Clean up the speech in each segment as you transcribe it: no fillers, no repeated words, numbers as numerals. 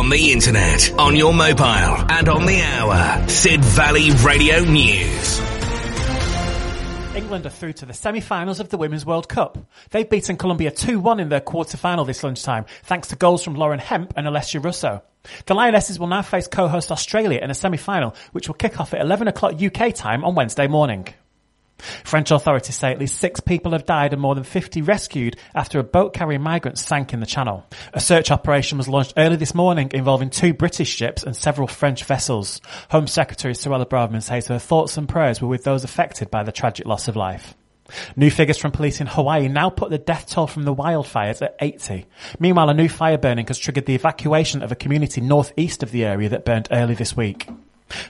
On the internet, on your mobile, and on the hour. Sid Valley Radio News. England are through to the semi-finals of the Women's World Cup. They've beaten Colombia 2-1 in their quarter-final this lunchtime, thanks to goals from Lauren Hemp and Alessia Russo. The Lionesses will now face co-host Australia in a semi-final, which will kick off at 11 o'clock UK time on Wednesday morning. French authorities say at least 6 people have died and more than 50 rescued after a boat carrying migrants sank in the channel. A search operation was launched early this morning involving 2 British ships and several French vessels. Home Secretary Suella Braverman says her thoughts and prayers were with those affected by the tragic loss of life. New figures from police in Hawaii now put the death toll from the wildfires at 80. Meanwhile, a new fire burning has triggered the evacuation of a community northeast of the area that burnt early this week.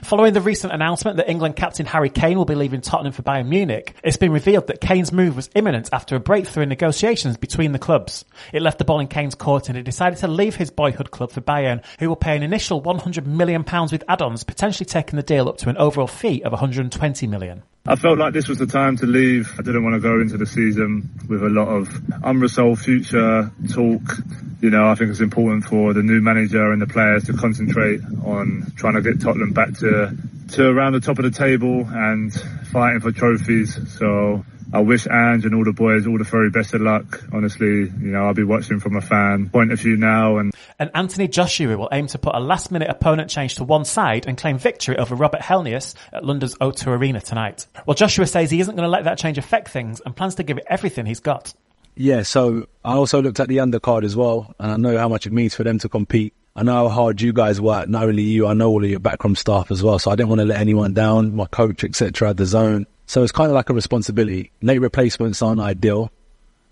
Following the recent announcement that England captain Harry Kane will be leaving Tottenham for Bayern Munich, it's been revealed that Kane's move was imminent after a breakthrough in negotiations between the clubs. It left the ball in Kane's court and he decided to leave his boyhood club for Bayern, who will pay an initial £100 million with add-ons, potentially taking the deal up to an overall fee of £120 million. I felt like this was the time to leave. I didn't want to go into the season with a lot of unresolved future talk. You know, I think it's important for the new manager and the players to concentrate on trying to get Tottenham back to around the top of the table and fighting for trophies. So I wish Ange and all the boys all the very best of luck. Honestly, you know, I'll be watching from a fan point of view now. And Anthony Joshua will aim to put a last-minute opponent change to one side and claim victory over Robert Helnius at London's O2 Arena tonight. Well, Joshua says he isn't going to let that change affect things and plans to give it everything he's got. Yeah, so I also looked at the undercard as well, and I know how much it means for them to compete. I know how hard you guys work, not only you, I know all of your backroom staff as well, so I didn't want to let anyone down, my coach, etc., the zone. So it's kind of like a responsibility. Late replacements aren't ideal,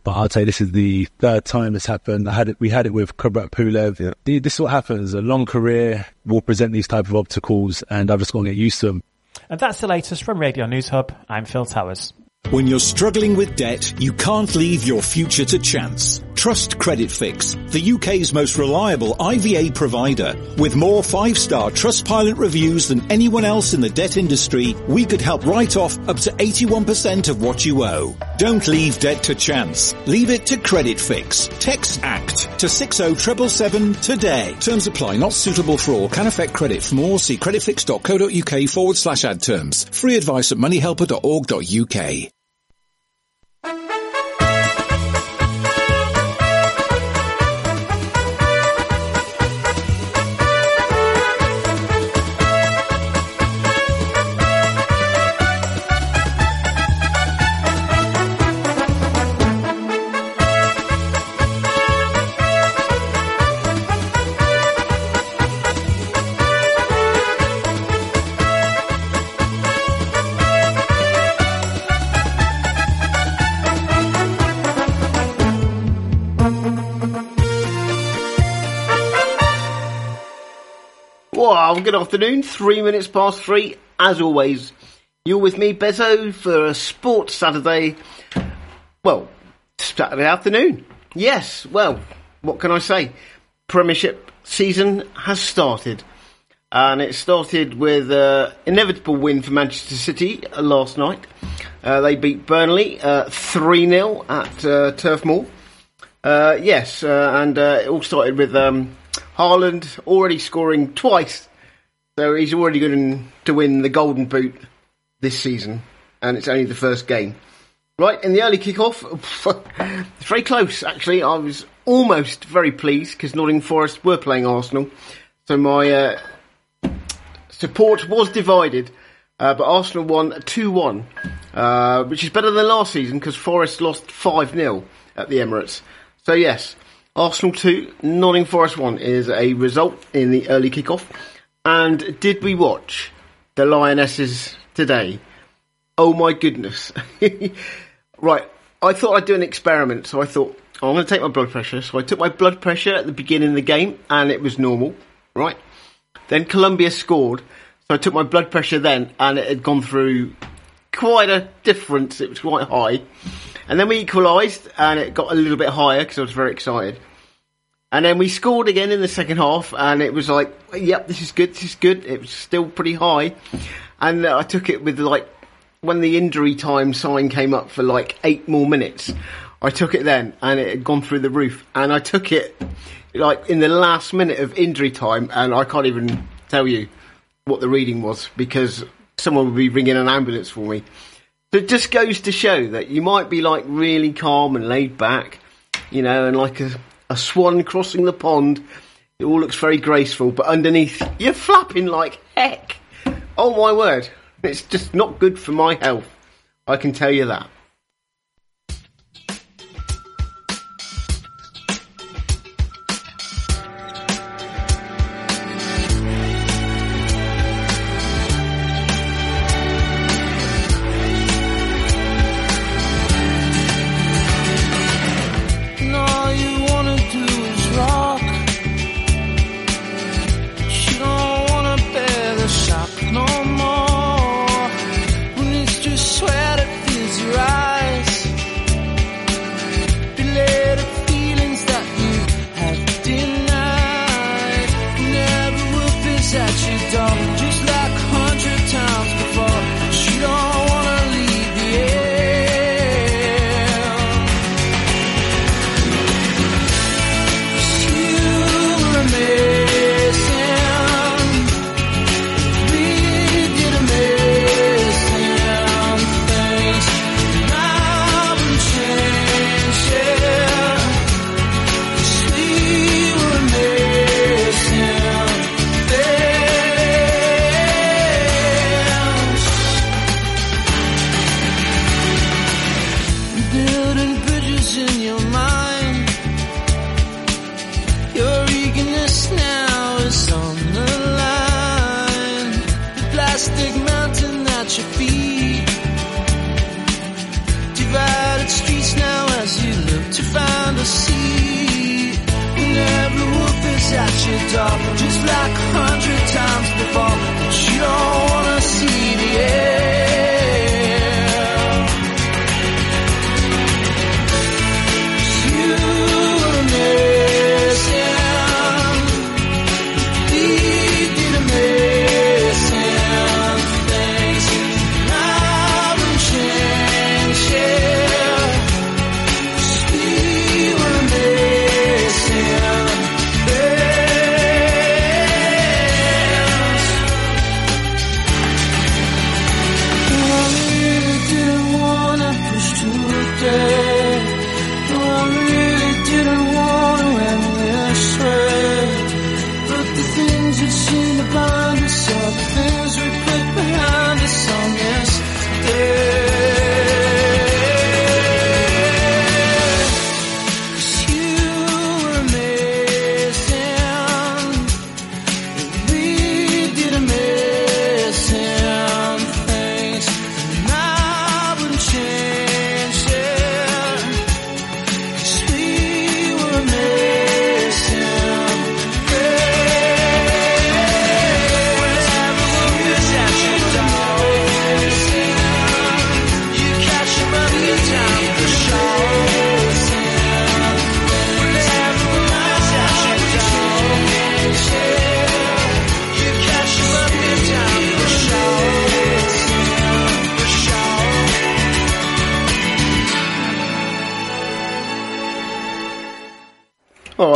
but I'd say this is the third time this happened. We had it with Kubrat Pulev. Yeah. This is what happens. A long career will present these type of obstacles, and I've just got to get used to them. And that's the latest from Radio News Hub. I'm Phil Towers. When you're struggling with debt, you can't leave your future to chance. Trust Credit Fix, the UK's most reliable IVA provider. With more 5-star Trustpilot reviews than anyone else in the debt industry, we could help write off up to 81% of what you owe. Don't leave debt to chance. Leave it to Credit Fix. Text ACT to 60777 today. Terms apply. Not suitable for all. Can affect credit. For more, see creditfix.co.uk/add terms. Free advice at moneyhelper.org.uk. Well, good afternoon, 3 minutes past 3, as always. You're with me, Beto, for a sports Saturday, well, Saturday afternoon. Yes, well, what can I say? Premiership season has started, and it started with an inevitable win for Manchester City last night. They beat Burnley 3-0 at Turf Moor. Yes, and it all started with Haaland already scoring twice. So he's already going to win the Golden Boot this season, and it's only the first game. Right, in the early kick-off, it's very close, actually. I was almost very pleased, because Nottingham Forest were playing Arsenal, so my support was divided, but Arsenal won 2-1, which is better than last season, because Forest lost 5-0 at the Emirates. So yes, Arsenal 2, Nottingham Forest 1 is a result in the early kick-off. And did we watch the Lionesses today? Oh my goodness. Right, I thought I'd do an experiment, so I thought, I'm going to take my blood pressure. So I took my blood pressure at the beginning of the game, and it was normal, right? Then Colombia scored, so I took my blood pressure then, and it had gone through quite a difference. It was quite high. And then we equalised, and it got a little bit higher, because I was very excited. And then we scored again in the second half, and it was like, yep, this is good. It was still pretty high. And I took it with, like, when the injury time sign came up for, like, 8 more minutes, I took it then, and it had gone through the roof. And I took it like in the last minute of injury time, and I can't even tell you what the reading was because someone would be ringing an ambulance for me. So it just goes to show that you might be like really calm and laid back, you know, and like a swan crossing the pond. It all looks very graceful, but underneath, you're flapping like heck. Oh, my word. It's just not good for my health. I can tell you that.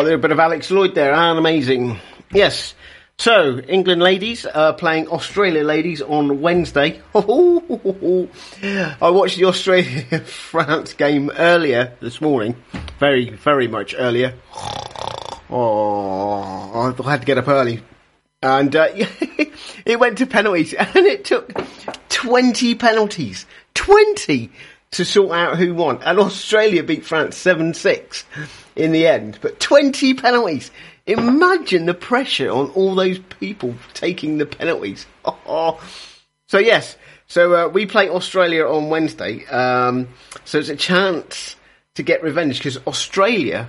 A bit of Alex Lloyd there, and amazing. Yes, so England ladies playing Australia ladies on Wednesday. I watched the Australia-France game earlier this morning, very, very much earlier. Oh, I had to get up early. And it went to penalties, and it took 20 penalties. 20! To sort out who won. And Australia beat France 7-6 in the end. But 20 penalties. Imagine the pressure on all those people taking the penalties. Oh. So, yes. So, we play Australia on Wednesday. So, it's a chance to get revenge. Because Australia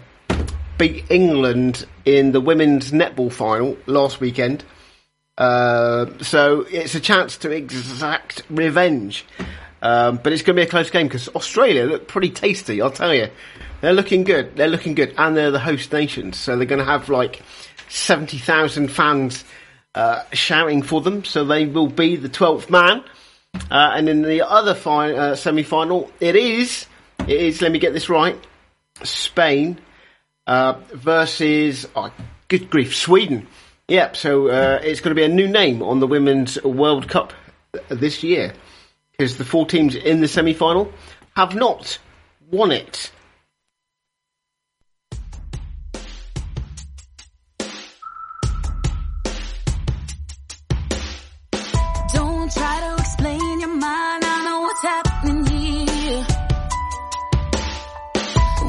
beat England in the women's netball final last weekend. So, it's a chance to exact revenge. But it's going to be a close game because Australia look pretty tasty, I'll tell you. They're looking good. They're looking good. And they're the host nations. So they're going to have like 70,000 fans shouting for them. So they will be the 12th man. And in the other semi-final, it is It is, let me get this right, Spain versus, oh, good grief, Sweden. Yep, so it's going to be a new name on the Women's World Cup this year, because the four teams in the semi-final have not won it. Don't try to explain your mind, I know what's happening here.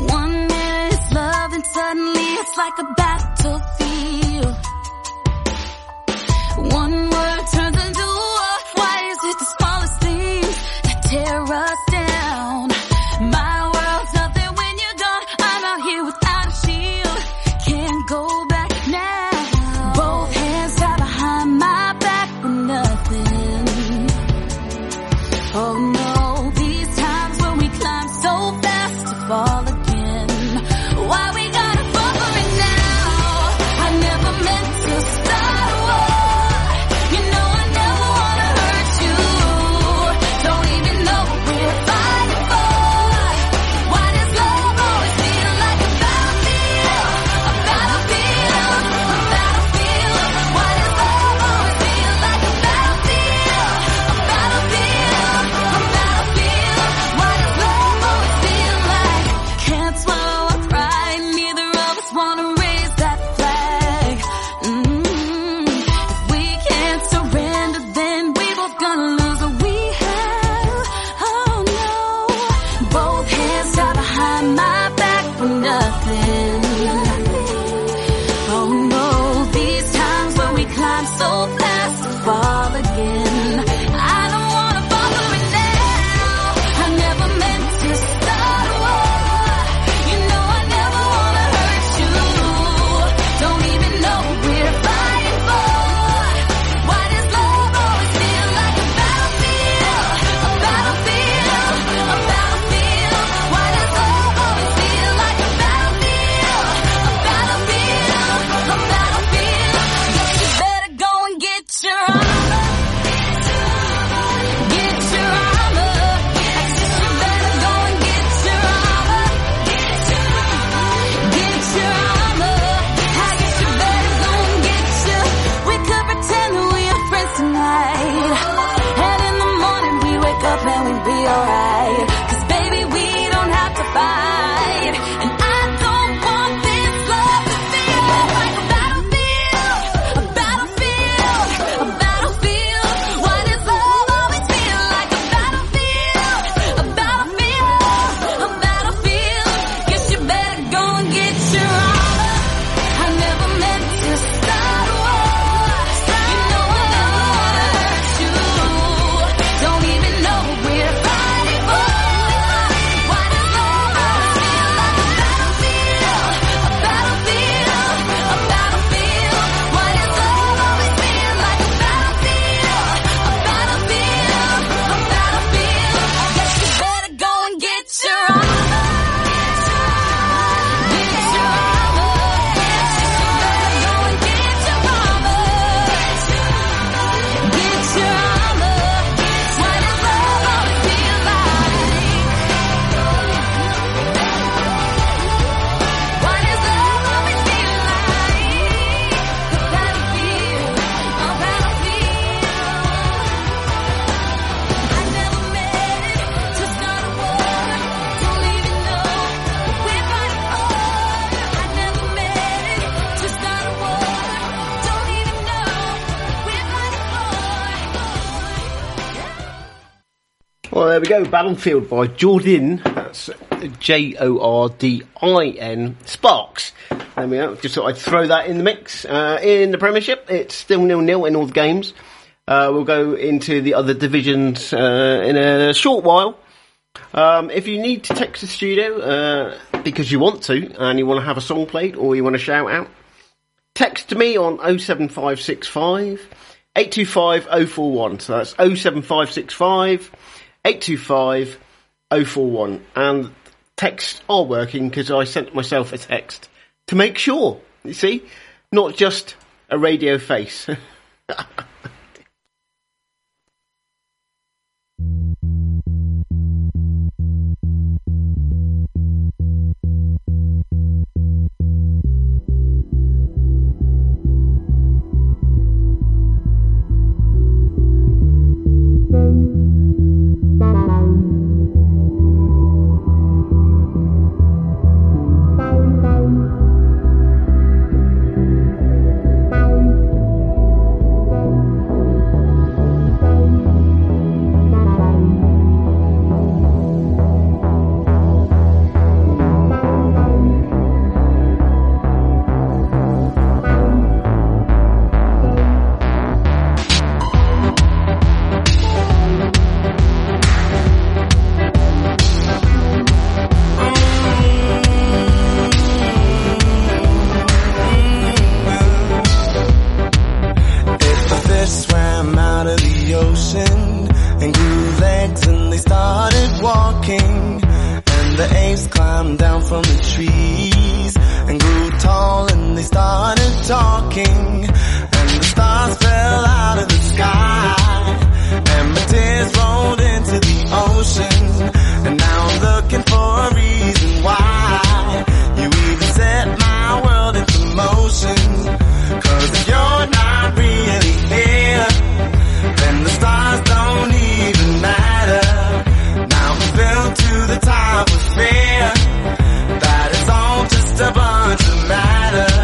One minute it's love and suddenly it's like a battlefield. One word turns into a war. Why is it the smallest things that tear us down? My world's nothing when you're gone. I'm out here without a shield, can't go back now. Both hands tied behind my back with nothing. Oh no, these times when we climb so fast to fall again. Why we gotta fall for it now? I never meant to start a war. You know I never wanna hurt you. Don't even know what we're fighting for. Why does love always feel like a battlefield? A battlefield, a battlefield. Why does love always feel like a battlefield? A battlefield, a battlefield. Why does love always feel like can't swallow our pride? Neither of us wanna raise that flag. If we can't surrender, then we both gonna lose what we have. Oh no, both hands tied behind my back for nothing. Oh no, these times when we climb so fast to fall again. I don't wanna fall for it now. I never meant to start a war. You know I never wanna hurt you. Don't even know what we're fighting for. Why does love always feel like a battlefield? A battlefield, a battlefield. Why does love always feel like a battlefield? A battlefield, a battlefield. Yeah, you better go and get your armor. Get your armor. I said you better go and get your armor. Get your armor. Get your armor. I guess you better go and get your. We could pretend that we are friends tonight, and in the morning we wake up and we'd be alright. 'Cause baby, we don't have to fight. And I don't want this love to feel like a battlefield. A battlefield. A battlefield. Why does love always feel like a battlefield? A battlefield. A battlefield. Guess you better go and get your armor. I never meant to start a war. You know I never wanna hurt you. Don't even know what we're fighting for. Why does love always feel like a battlefield? A battlefield. A battlefield. Why does love always feel like a battlefield? A battlefield. A battlefield. I guess you better go and get your armor. Get your armor. You better go and get your armor. Get your armor. Why does love always feel like? Why does love always feel like a battlefield? A battlefield. I never meant it to start a war. Don't even know what we're fighting for. I never meant it to start a war. Don't even know what we're fighting for. Well, there we go. Battlefield by Jordin. That's Jordin. Sparks. There we go. Just thought I'd throw that in the mix. In the Premiership, it's still 0-0 in all the games. We'll go into the other divisions in a short while. If you need to text the studio because you want to and you want to have a song played or you want to shout out, text to me on 07565 825 041. So that's 07565 825 041. And texts are working because I sent myself a text to make sure, you see, not just a radio face. walking, and the stars fell out of the sky, and my tears rolled into the ocean, and now I'm looking for a reason why. You even set my world into motion, 'cause if you're not really here, then the stars don't even matter. Now I'm filled to the top with fear, that it's all just a bunch of matter.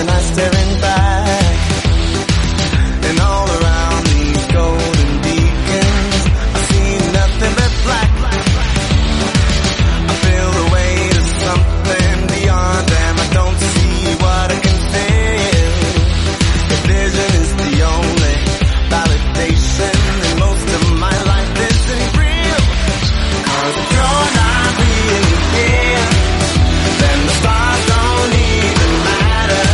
And I'm staring back, and all around these golden beacons I see nothing but black. I feel the weight of something beyond them. I don't see what I can feel. The vision is the only validation, and most of my life isn't real. 'Cause if you're not really here, then the stars don't even matter.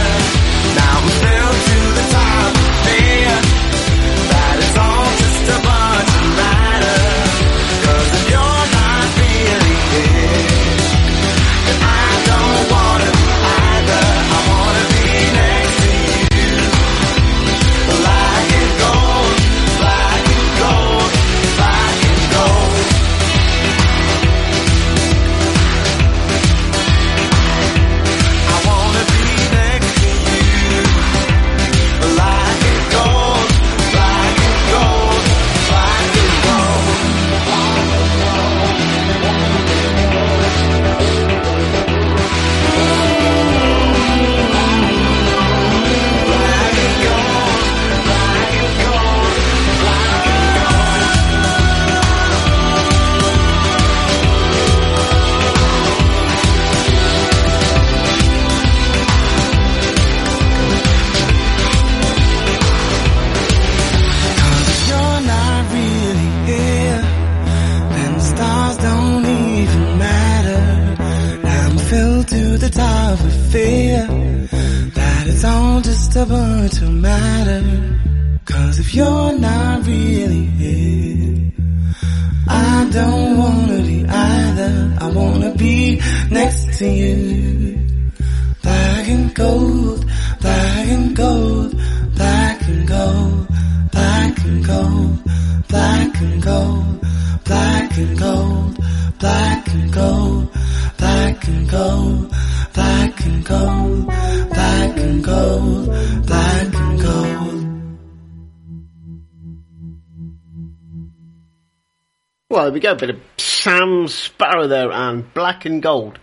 We go, a bit of Sam Sparrow there and Black and Gold.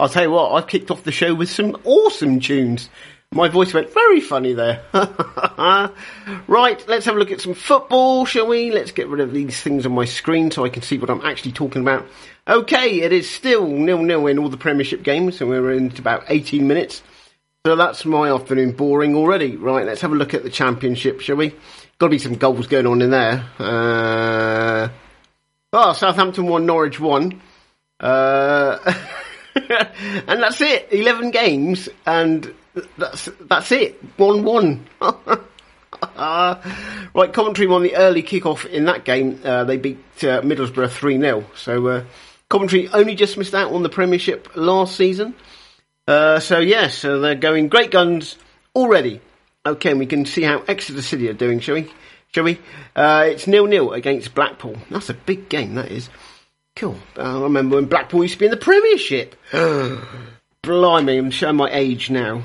I'll tell you what, I kicked off the show with some awesome tunes. My voice went very funny there. Right, let's have a look at some football, shall we? Let's get rid of these things on my screen so I can see what I'm actually talking about. Okay, it is still 0-0 in all the Premiership games, and we're in about 18 minutes. So that's my afternoon boring already. Right, let's have a look at the Championship, shall we? Got to be some goals going on in there. Oh, Southampton won, Norwich won. And that's it. 11 games, and that's it. 1-1. Right, Coventry won the early kick-off in that game. They beat Middlesbrough 3-0. So Coventry only just missed out on the Premiership last season. So they're going great guns already. Okay, and we can see how Exeter City are doing, shall we? It's 0-0 against Blackpool. That's a big game, that is. Cool. I remember when Blackpool used to be in the Premiership. Blimey, I'm showing my age now.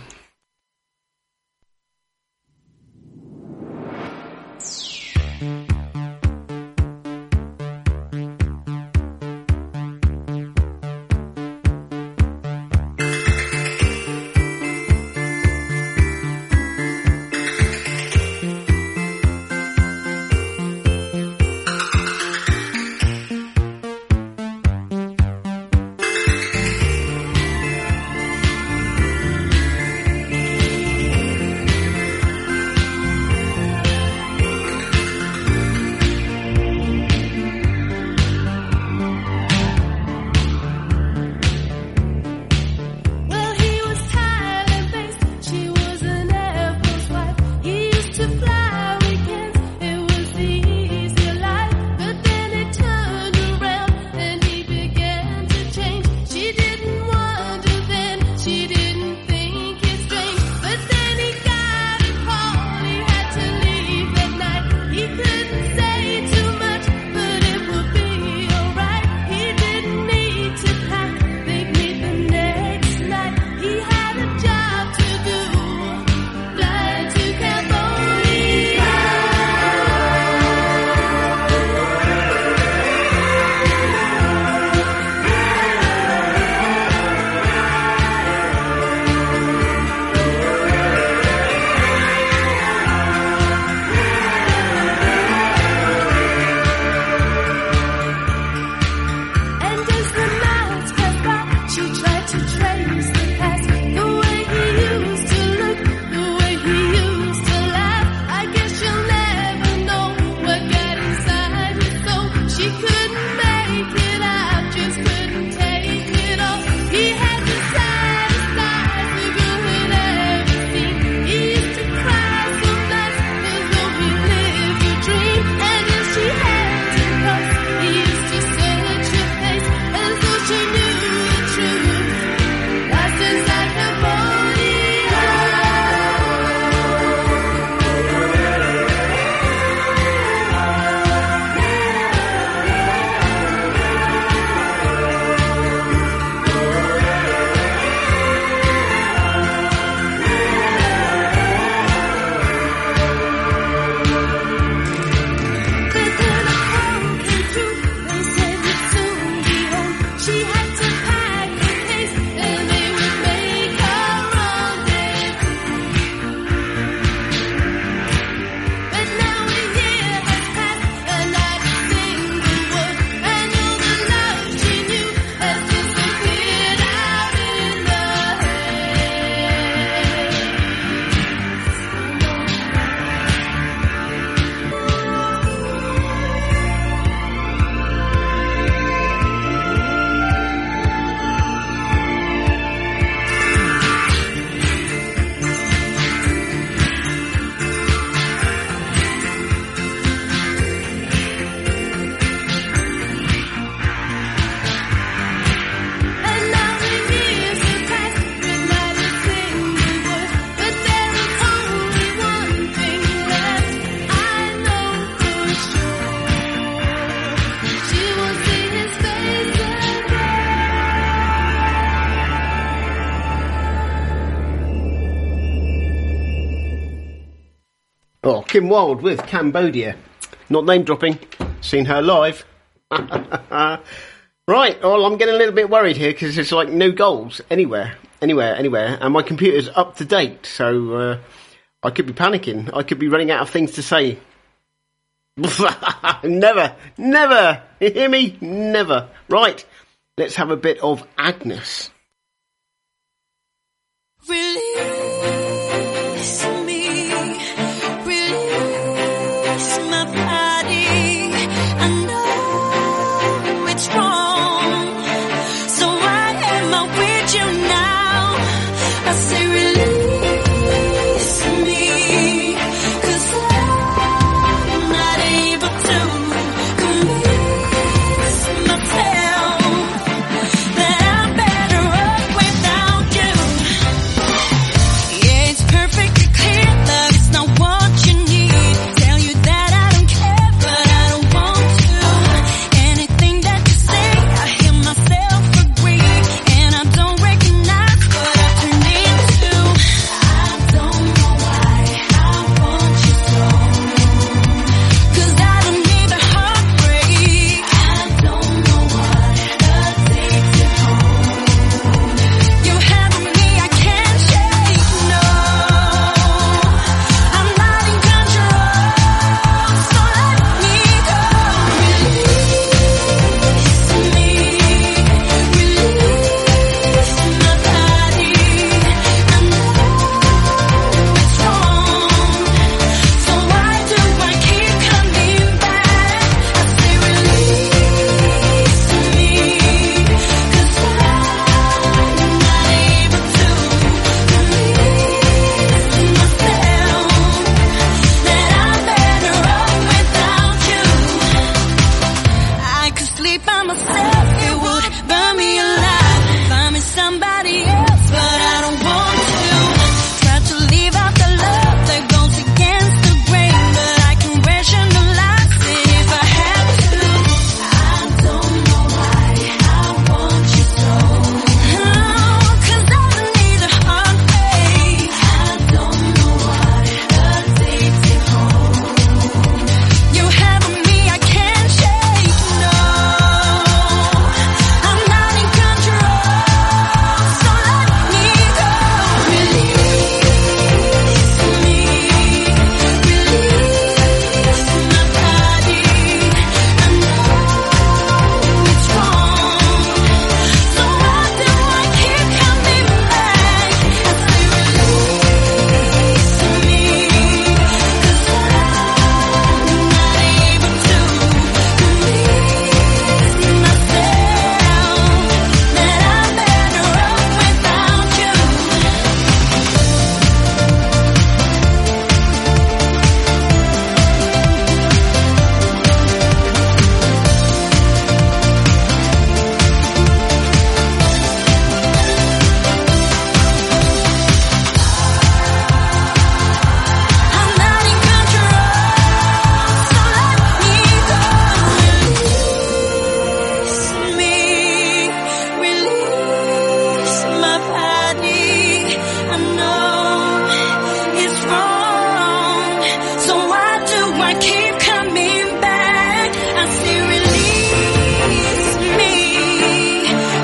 Oh, Kim Wilde with Cambodia. Not name dropping. Seen her live. Right, well, I'm getting a little bit worried here because it's like no goals anywhere. And my computer's up to date, so I could be panicking. I could be running out of things to say. Never. You hear me? Never. Right, let's have a bit of Agnes. Release me, release my body. I know it's wrong, so why am I with you now? I say release me, 'cause I'm not able to convince myself that I'm better off without you. Yeah, it's perfectly clear, love, it's not what you need. Tell you that I don't care, but I don't want to. Anything that you say, I hear myself agree, and I don't recognize what I've turned into. I don't know why I want you so, 'cause I don't need the heartbreak. I don't know what addicted hold. You having me, I can't shake. No, I'm not in control, so let me go. Release me, release my body. I know it's wrong, so why do I keep coming back? I say release me,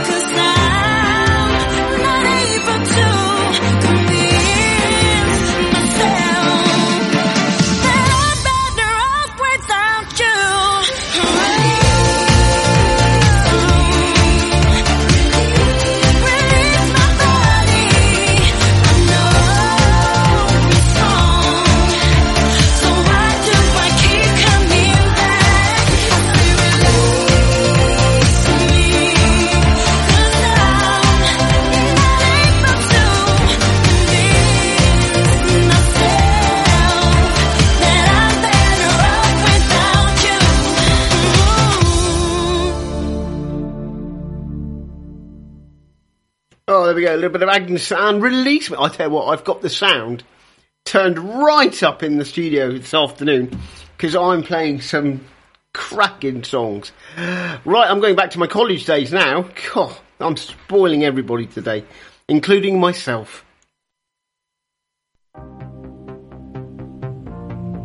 'cause I'm not able to convince myself that I'm better off without you. I could sleep by myself, it would burn me alive. Find me somebody else, but I don't want to. Try to leave out the love that goes against the grain, but I can rationalize it if I have to. I don't know why I want you so, 'cause I don't need a heartbreak. I don't know what addicted hold. You having me, I can't shake. No, I'm not in control, so let me go. Release me, release my body. I know it's wrong, so why do I keep coming back? I say release me, 'cause I'm not able to convince myself that I'm better off without you. I'm not in control, so let me go. Release me, release my body. I know it's wrong, so why do I keep coming back? I say release me, 'cause I'm not able to convince myself that I'm better off without you. Release my body. I know it's wrong, so why do I keep coming back? I say release me, 'cause I'm not able to convince myself that I'm better off without you. Oh, there we go. A little bit of Agnes and Release Me. I tell you what, I've got the sound turned right up in the studio this afternoon because I'm playing some cracking songs. Right, I'm going back to my college days now. God, I'm spoiling everybody today, including myself.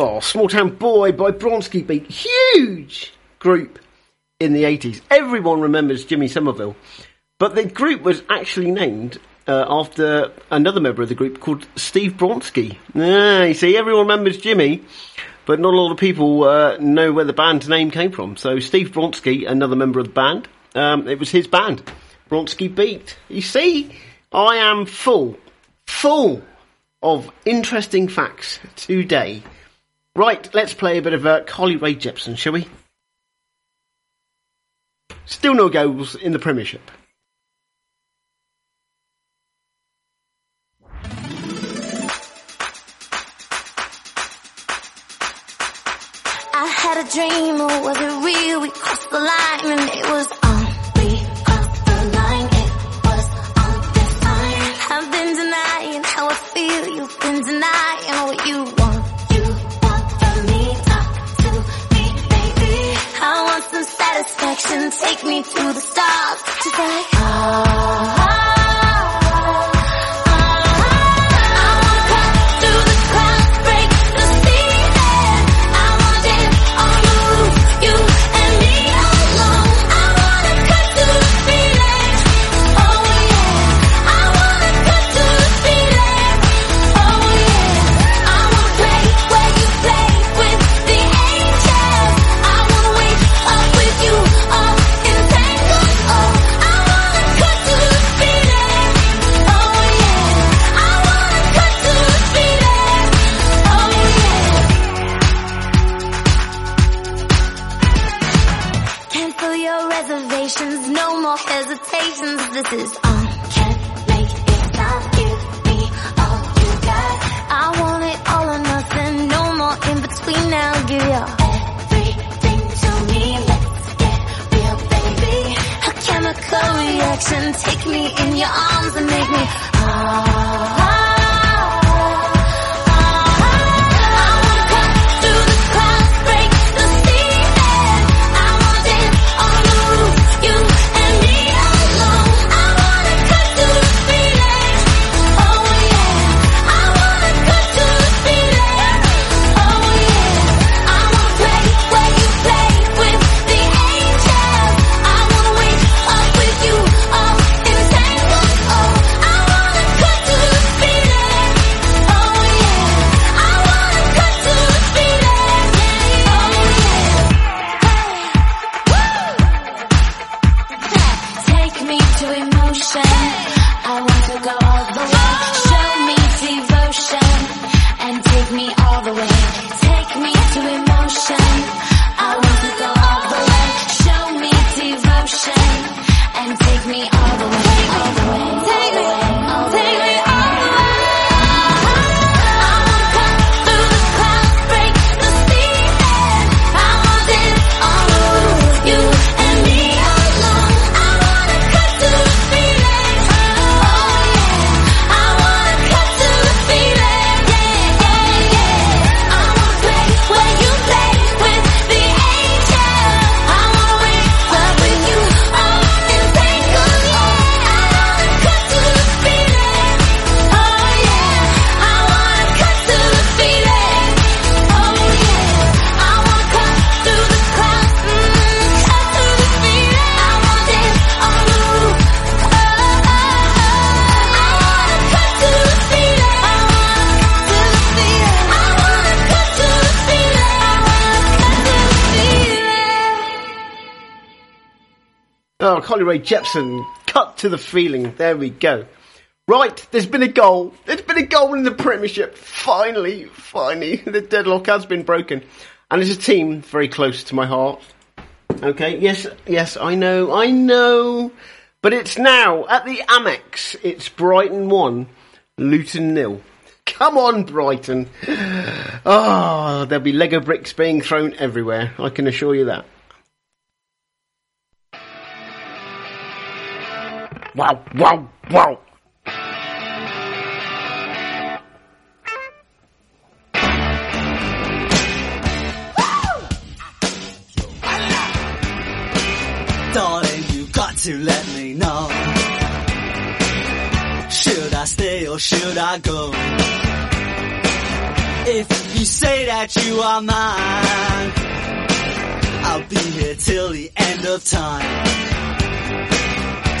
Oh, Small Town Boy by Bronski Beat. Huge group in the 80s. Everyone remembers Jimmy Somerville. But the group was actually named after another member of the group called Steve Bronski. You see, everyone remembers Jimmy, but not a lot of people know where the band's name came from. So Steve Bronski, another member of the band, it was his band, Bronski Beat. You see, I am full of interesting facts today. Right, let's play a bit of Carly Rae Jepsen, shall we? Still no goals in the Premiership. A dream, or was it real? We crossed the line and it was on. We crossed the line, it was undefined. I've been denying how I feel, you've been denying what you want. You want from me, talk to me, baby. I want some satisfaction, take me to the stars. Just like, oh. This is on. Can't make it stop. Give me all you got. I want it all or nothing. No more in between now. Give your everything to me. Let's get real, baby. A chemical reaction. Take me in your arms and make me. Oh. Carly Rae Jepsen, Cut to the Feeling. There we go. Right, there's been a goal. There's been a goal in the Premiership. Finally, the deadlock has been broken. And it's a team very close to my heart. Okay, yes, I know. But it's now at the Amex. It's Brighton 1, Luton 0. Come on, Brighton. Oh, there'll be Lego bricks being thrown everywhere. I can assure you that. Wow. Darling, you got to let me know. Should I stay or should I go? If you say that you are mine, I'll be here till the end of time.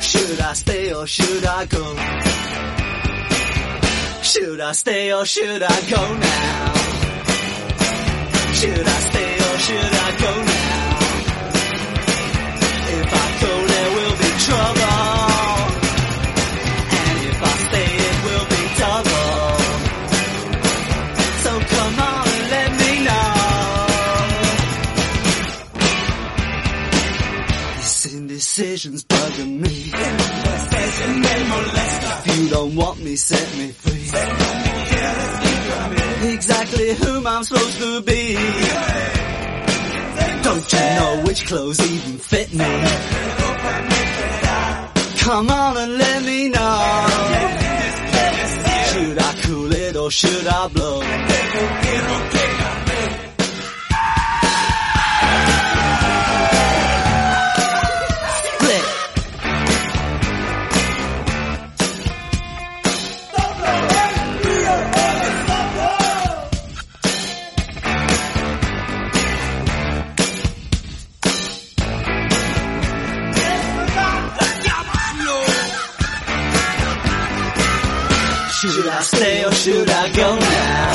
should I stay or should I go? Should I stay or should I go now? Should I stay or should I go now? If I go there will be trouble, decisions bugging me. If you don't want me, set me free. Exactly whom I'm supposed to be. Don't you know which clothes even fit me? Come on and let me know, should I cool it or should I blow? Should I stay or should I go now?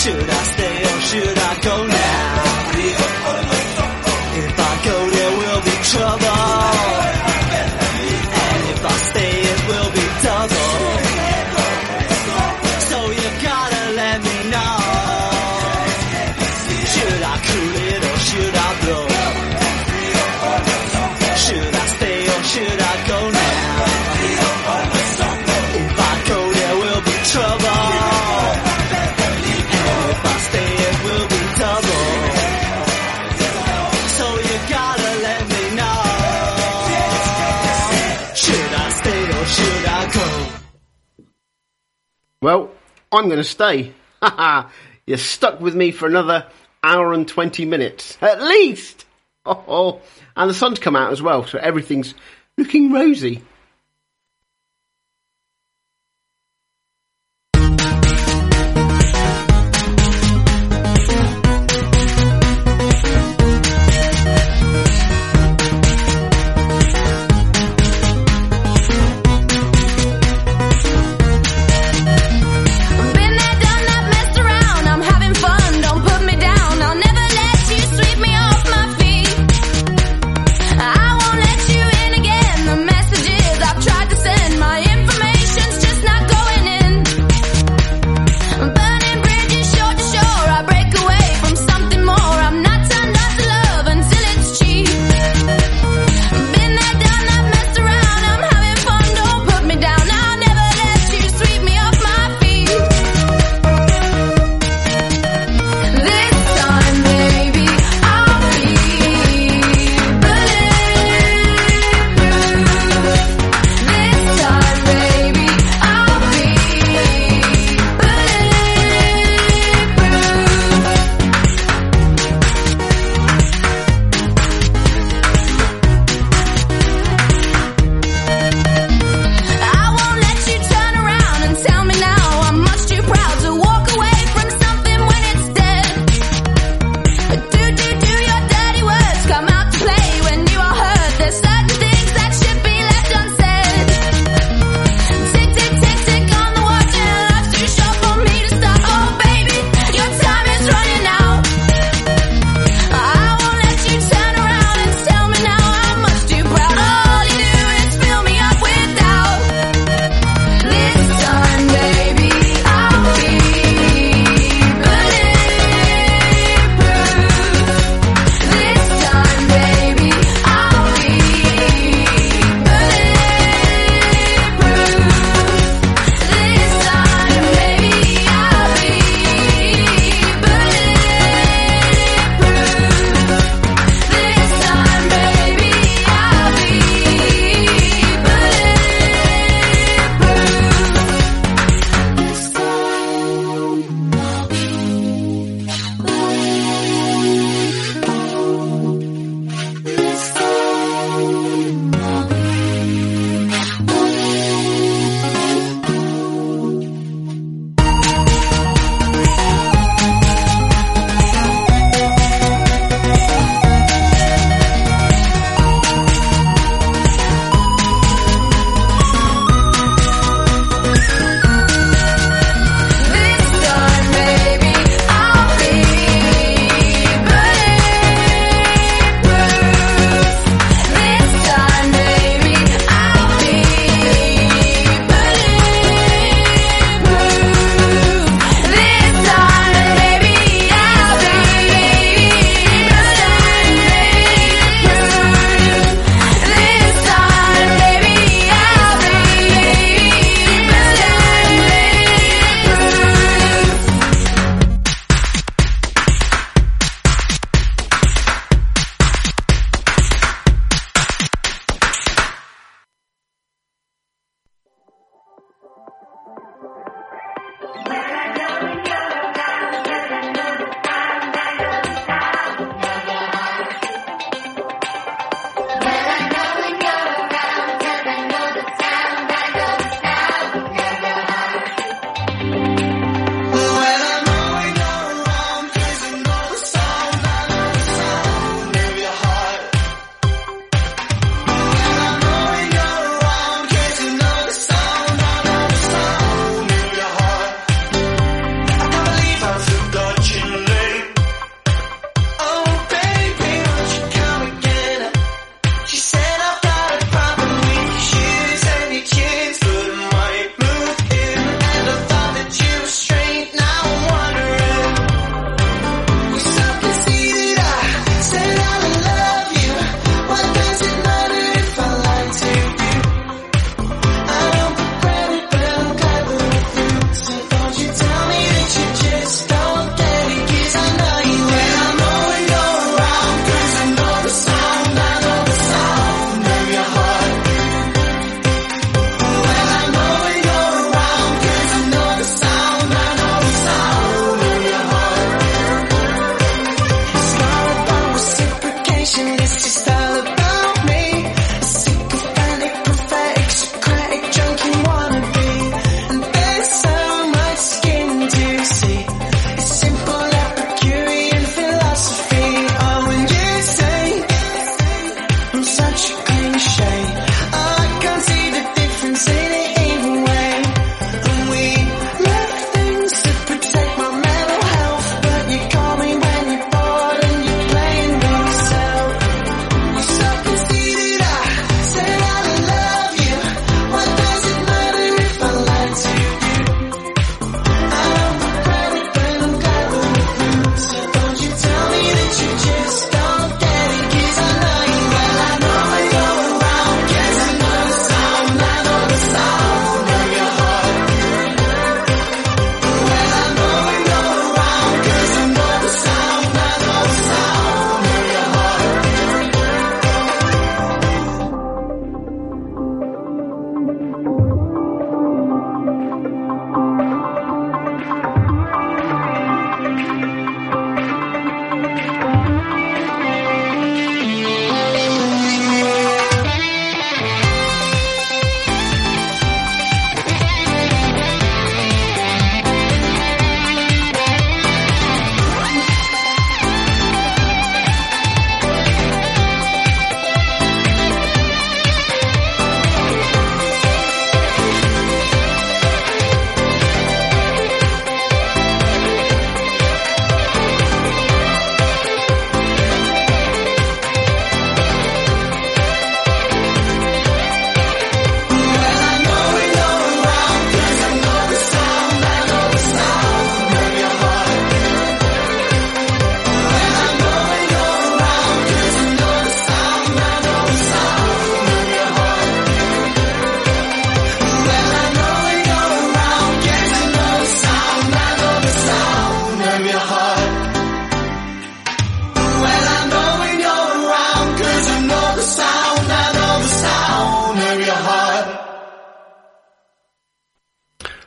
Should I stay or should I go now? If I go there will be trouble, and if I stay it will be double. So you gotta let me know, should I cool it or should I blow? Should I stay or should I go now? Well, I'm going to stay. You're stuck with me for another hour and 20 minutes. At least! Oh, and the sun's come out as well, so everything's looking rosy.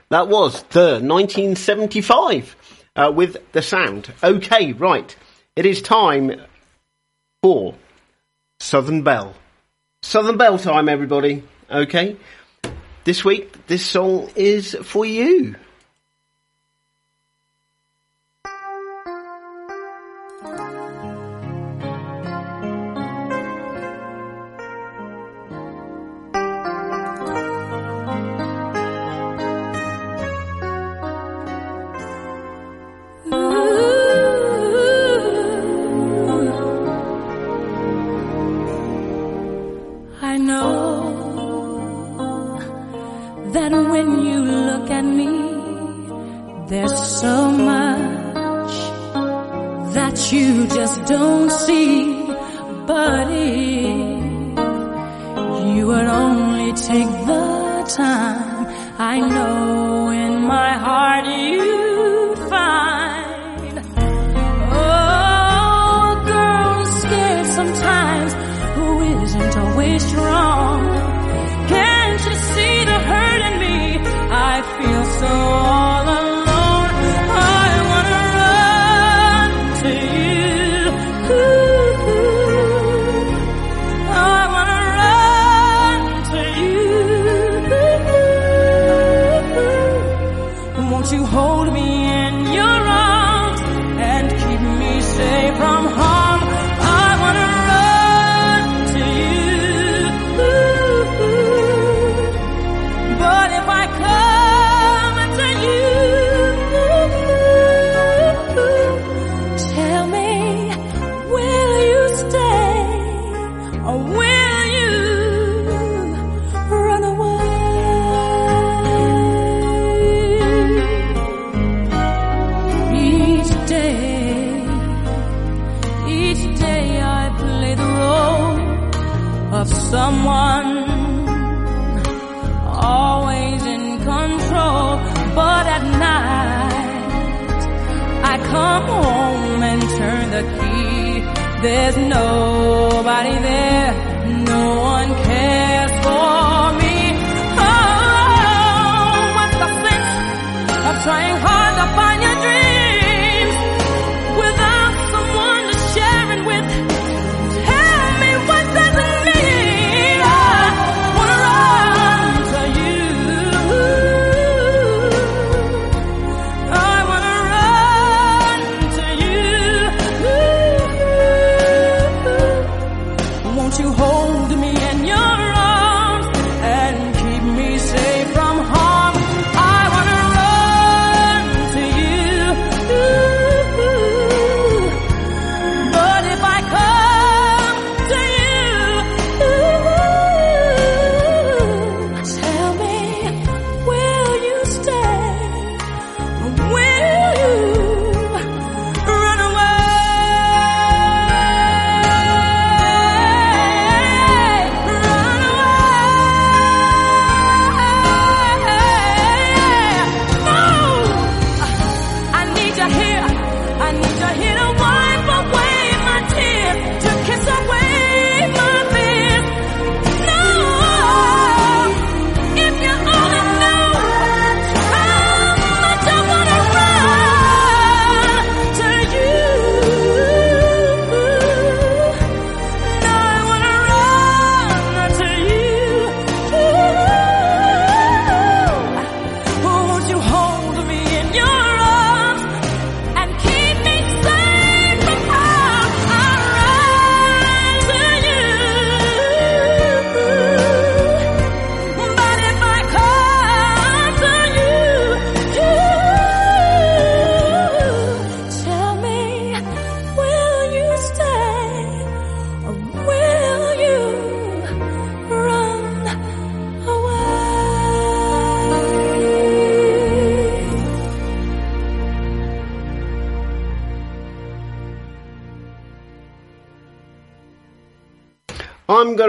That was the 1975 with the sound. Okay, right. It is time for Southern Belle. Southern Belle time, everybody. Okay. This week, this song is for you.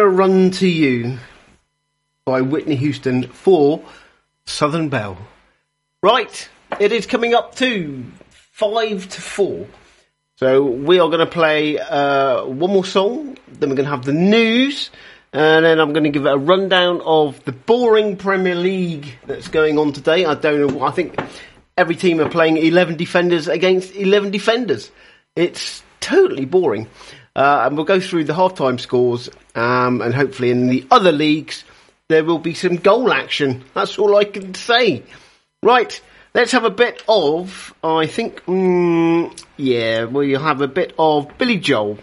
Run to You by Whitney Houston for Southern Belle. Right, it is coming up to 3:55. So we are going to play one more song, then we're going to have the news, And then I'm going to give it a rundown of the boring Premier League that's going on today. I don't know. I think every team are playing 11 defenders against 11 defenders. It's totally boring. And we'll go through the half-time scores, and hopefully in the other leagues there will be some goal action. That's all I can say. Right, let's have a bit of, I think, yeah, we'll have a bit of Billy Joel.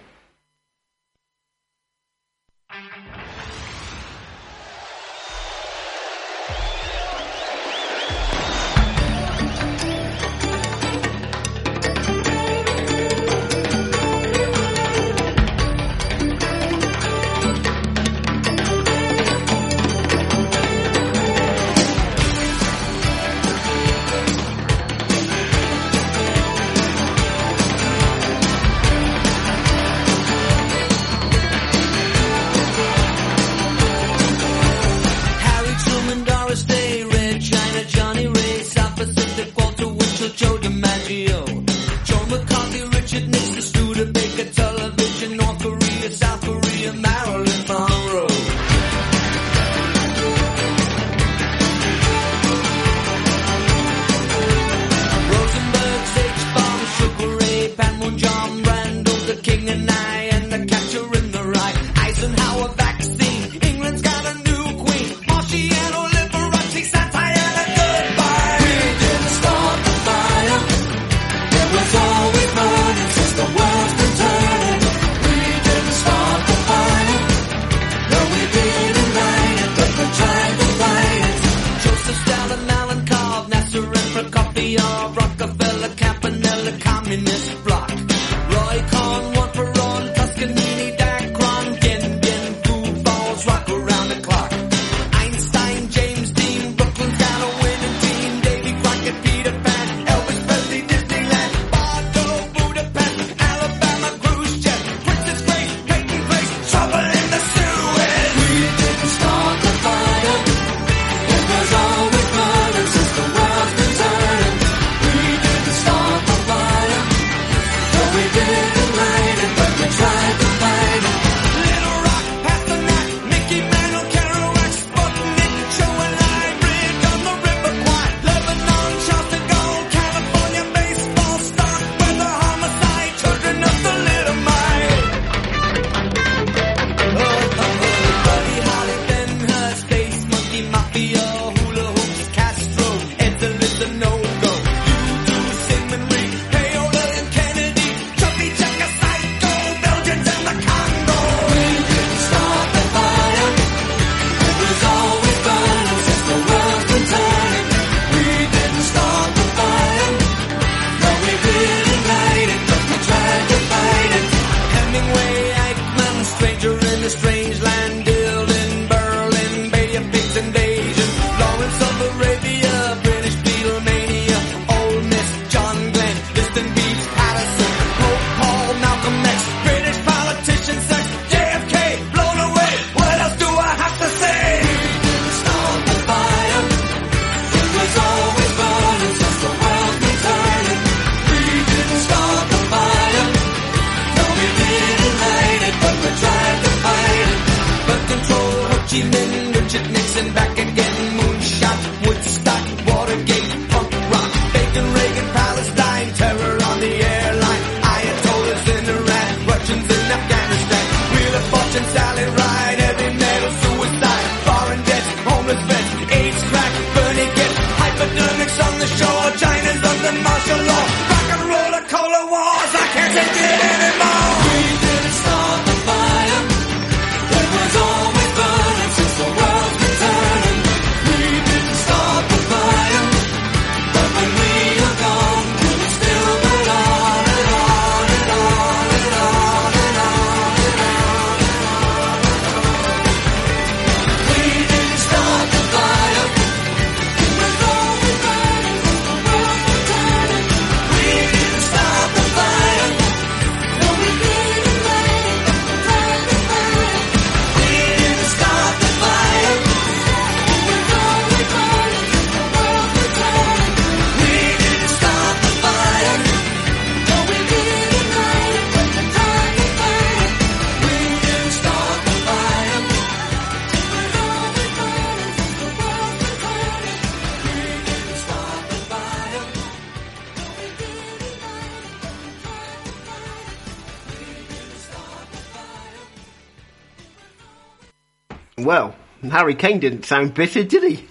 well, Harry Kane didn't sound bitter, did he?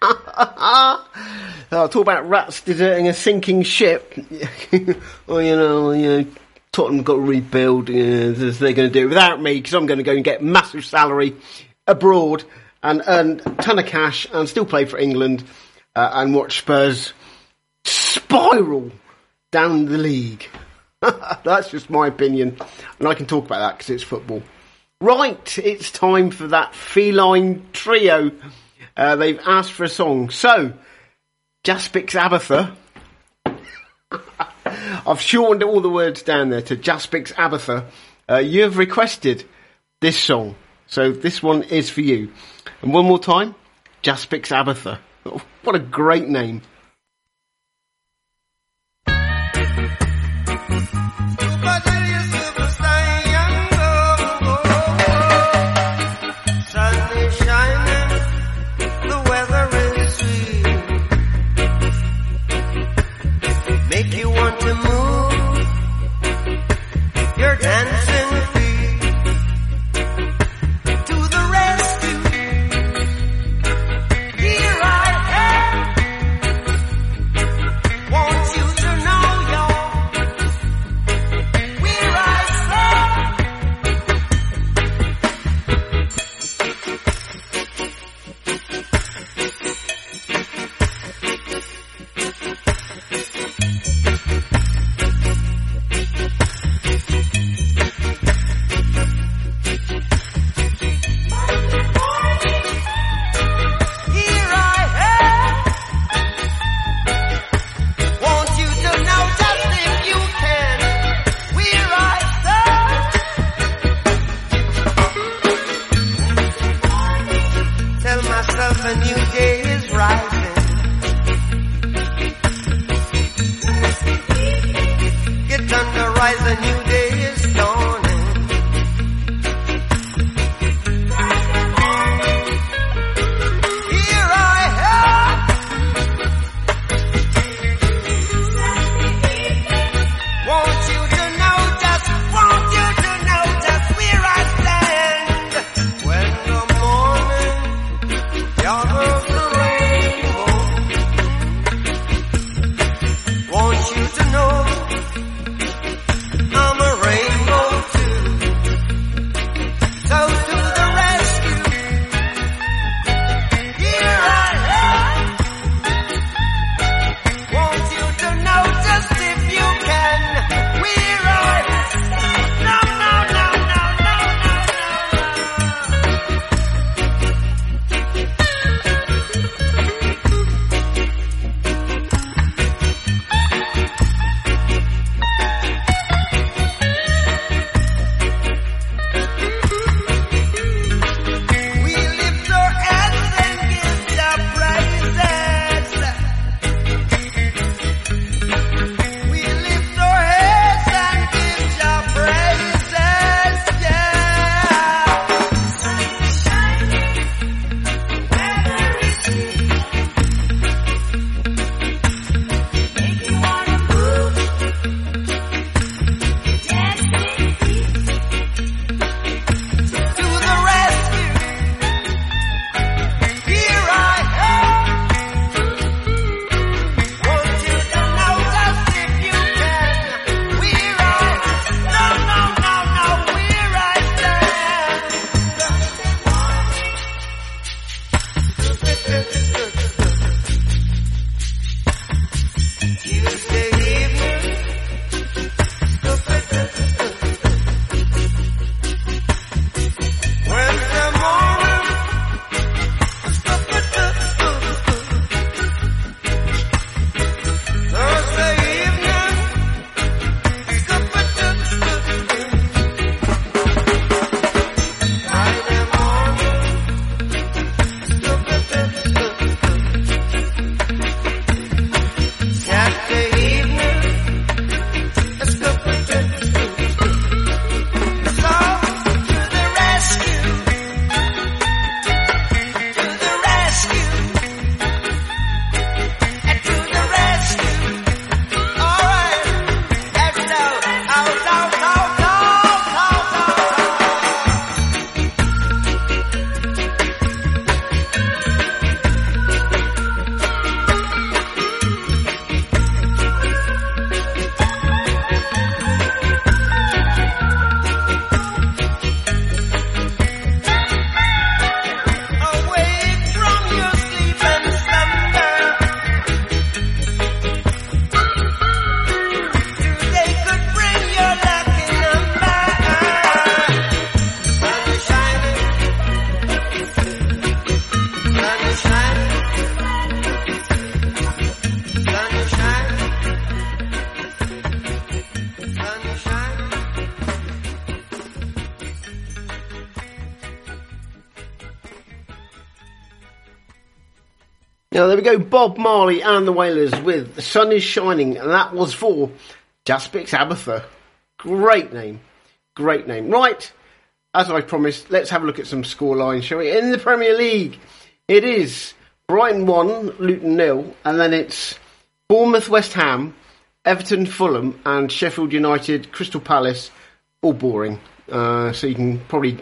I'll talk about rats deserting a sinking ship. Or, you know, Tottenham got to rebuild. They're going to do it without me because I'm going to go and get massive salary abroad and earn a ton of cash and still play for England and watch Spurs spiral down the league. That's just my opinion. And I can talk about that because it's football. Right, it's time for that feline trio. They've asked for a song. So, Jaspix Abathur. I've shortened all the words down there to Jaspix Abathur. You have requested this song. So this one is for you. And one more time, Jaspix Abathur. Oh, what a great name. Now there we go, Bob Marley and the Wailers with The Sun Is Shining, and that was for Jaspix Abathur. Great name, great name. Right, as I promised, let's have a look at some scorelines, shall we? In the Premier League, it is Brighton 1, Luton 0, and then it's Bournemouth, West Ham, Everton, Fulham, and Sheffield United, Crystal Palace, all boring. So you can probably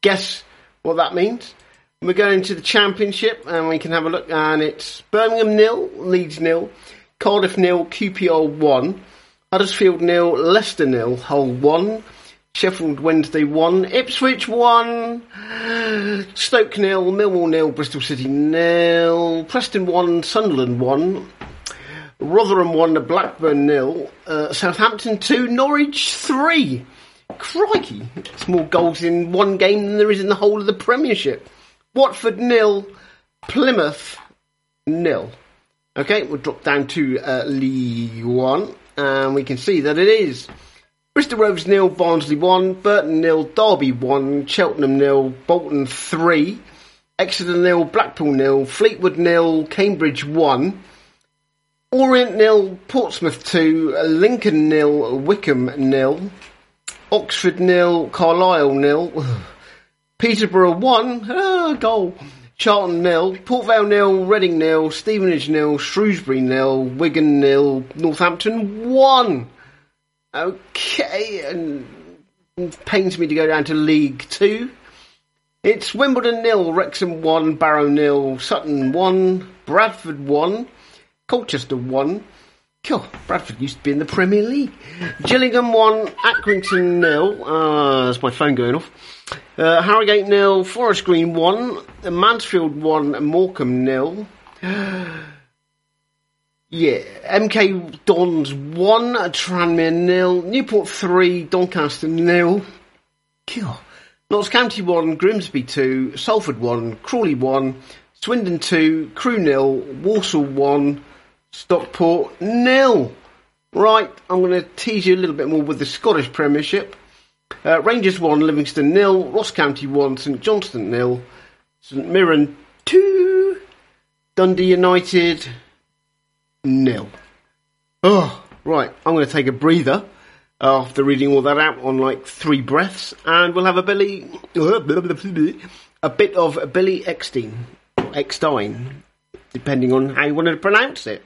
guess what that means. We're going to the Championship, and we can have a look, and it's Birmingham 0, Leeds 0, Cardiff 0, QPR 1, Huddersfield 0, Leicester 0, Hull 1, Sheffield Wednesday 1, Ipswich 1, Stoke 0, Millwall 0, Bristol City 0, Preston 1, Sunderland 1, Rotherham 1, Blackburn 0, Southampton 2, Norwich 3. Crikey, it's more goals in one game than there is in the whole of the Premiership. Watford 0, Plymouth 0. Okay, we'll drop down to League 1, and we can see that it is Bristol Rovers 0, Barnsley 1, Burton 0, Derby 1, Cheltenham 0, Bolton 3, Exeter 0, Blackpool 0, Fleetwood 0, Cambridge 1, Orient 0, Portsmouth 2, Lincoln 0, Wickham 0, Oxford 0, Carlisle 0, Peterborough 1, goal, Charlton 0, Port Vale 0, Reading 0, Stevenage 0, Shrewsbury 0, Wigan 0, Northampton 1. Okay, and it pains me to go down to League 2. It's Wimbledon 0, Wrexham 1, Barrow 0, Sutton 1, Bradford 1, Colchester 1. Cool. Bradford used to be in the Premier League. Gillingham 1, Accrington 0. That's my phone going off. Harrogate 0, Forest Green 1, Mansfield 1, Morecambe 0. Yeah, MK Dons 1, Tranmere 0, Newport 3, Doncaster 0. Cool. Notts County 1, Grimsby 2, Salford 1, Crawley 1, Swindon 2, Crewe 0, Walsall 1, Stockport 0. Right, I'm going to tease you a little bit more with the Scottish Premiership. Rangers 1, Livingston 0, Ross County 1, St Johnstone 0, St Mirren 2, Dundee United 0. Oh, right, I'm going to take a breather after reading all that out on like 3 breaths, and we'll have a bit of Billy Eckstein, or Eckstein, depending on how you want to pronounce it.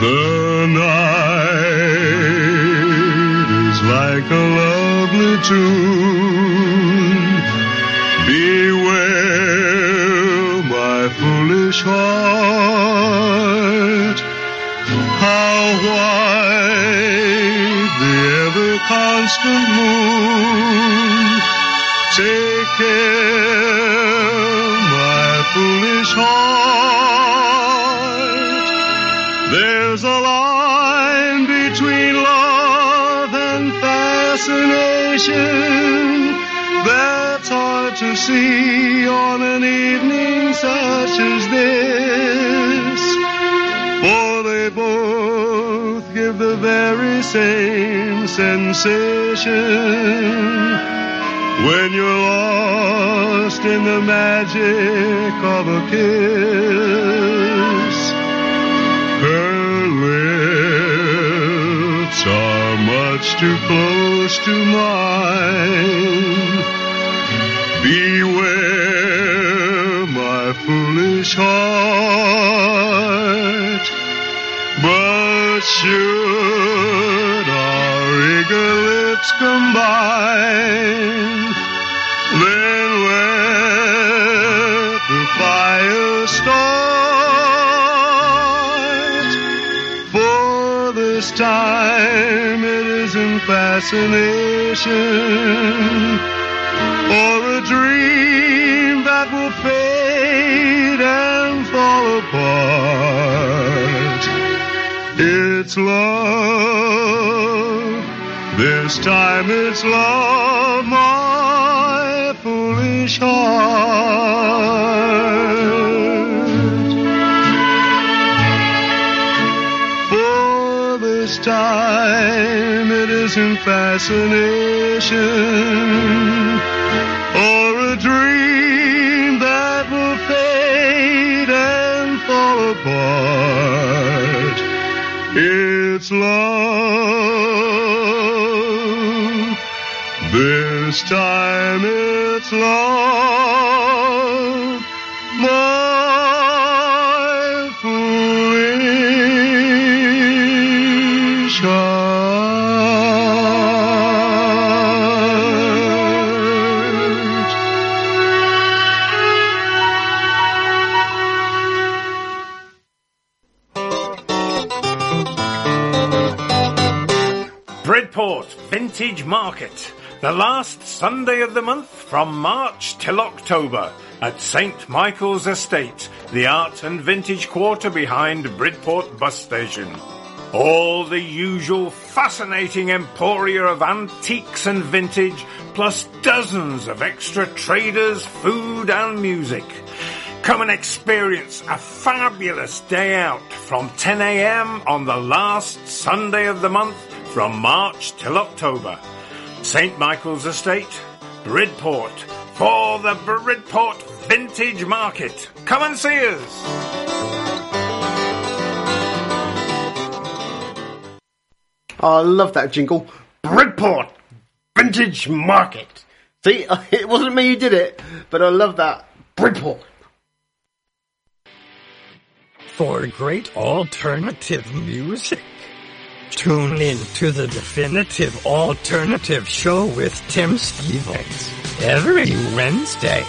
The night is like a lovely tune. Beware my foolish heart. How wide the ever-constant moon. Take care my foolish heart. There's a line between love and fascination that's hard to see on an evening such as this, for they both give the very same sensation when you're lost in the magic of a kiss. Her lips are much too close to mine. Beware my foolish heart. But should our eager lips combine, then let the fire start. For this time it isn't fascination, or a dream that will fade and fall apart. It's love, this time it's love, my foolish short for this time. It isn't fascination or a dream that will fade and fall apart. It's love. This time it's love. My foolish Breadport Vintage Market, the last Sunday of the month from March till October at St Michael's Estate, the art and vintage quarter behind Bridport bus station. All the usual fascinating emporia of antiques and vintage, plus dozens of extra traders, food and music. Come and experience a fabulous day out from 10 a.m. on the last Sunday of the month from March till October. St Michael's Estate, Bridport, for the Bridport Vintage Market. Come and see us. Oh, I love that jingle. Bridport Vintage Market. See, it wasn't me who did it, but I love that. Bridport. For great alternative music, tune in to the Definitive Alternative Show with Tim Stevens every Wednesday.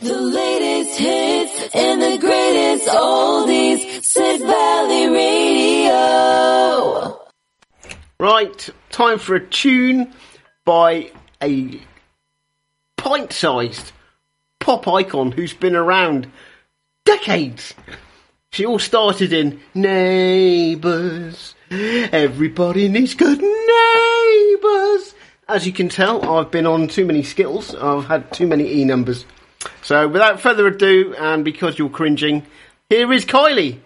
The latest hits and the greatest oldies, Sid Valley Radio. Right, time for a tune by a pint-sized pop icon who's been around decades. She all started in Neighbours. Everybody needs good neighbours. As you can tell, I've been on too many skittles. I've had too many E numbers. So without further ado, and because you're cringing, here is Kylie.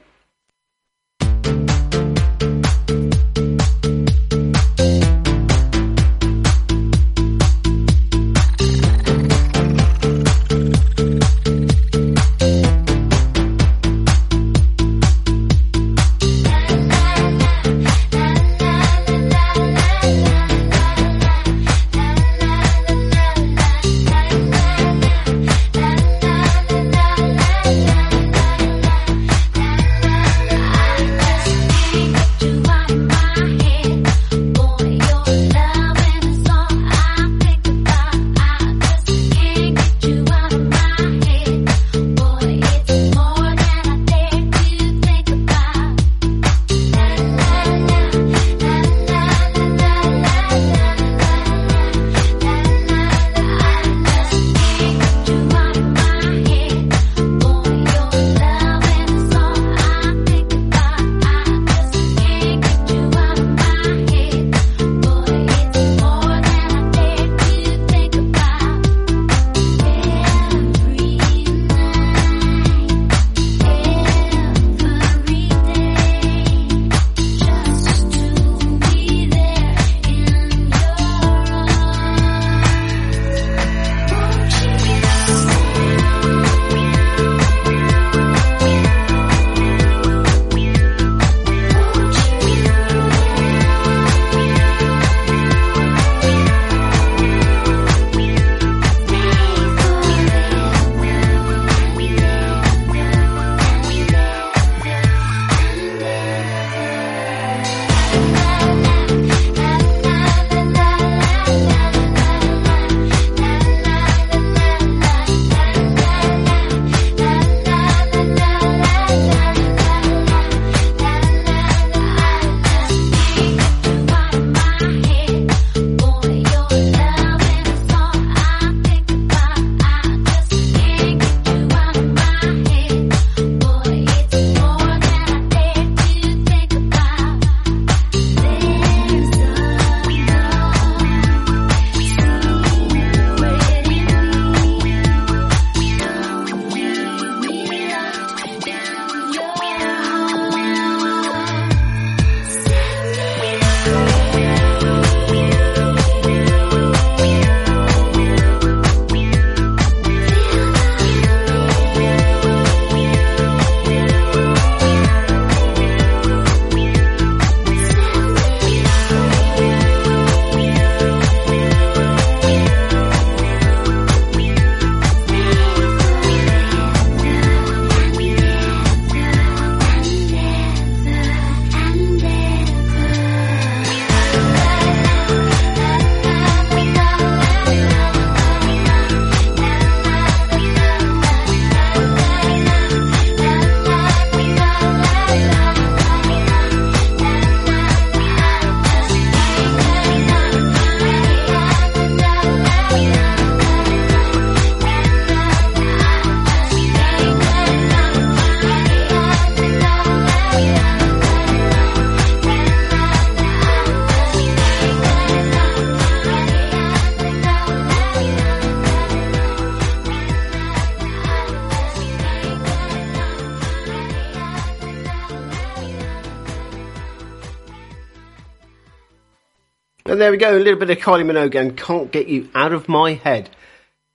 But there we go, a little bit of Kylie Minogue and Can't Get You Out of My Head.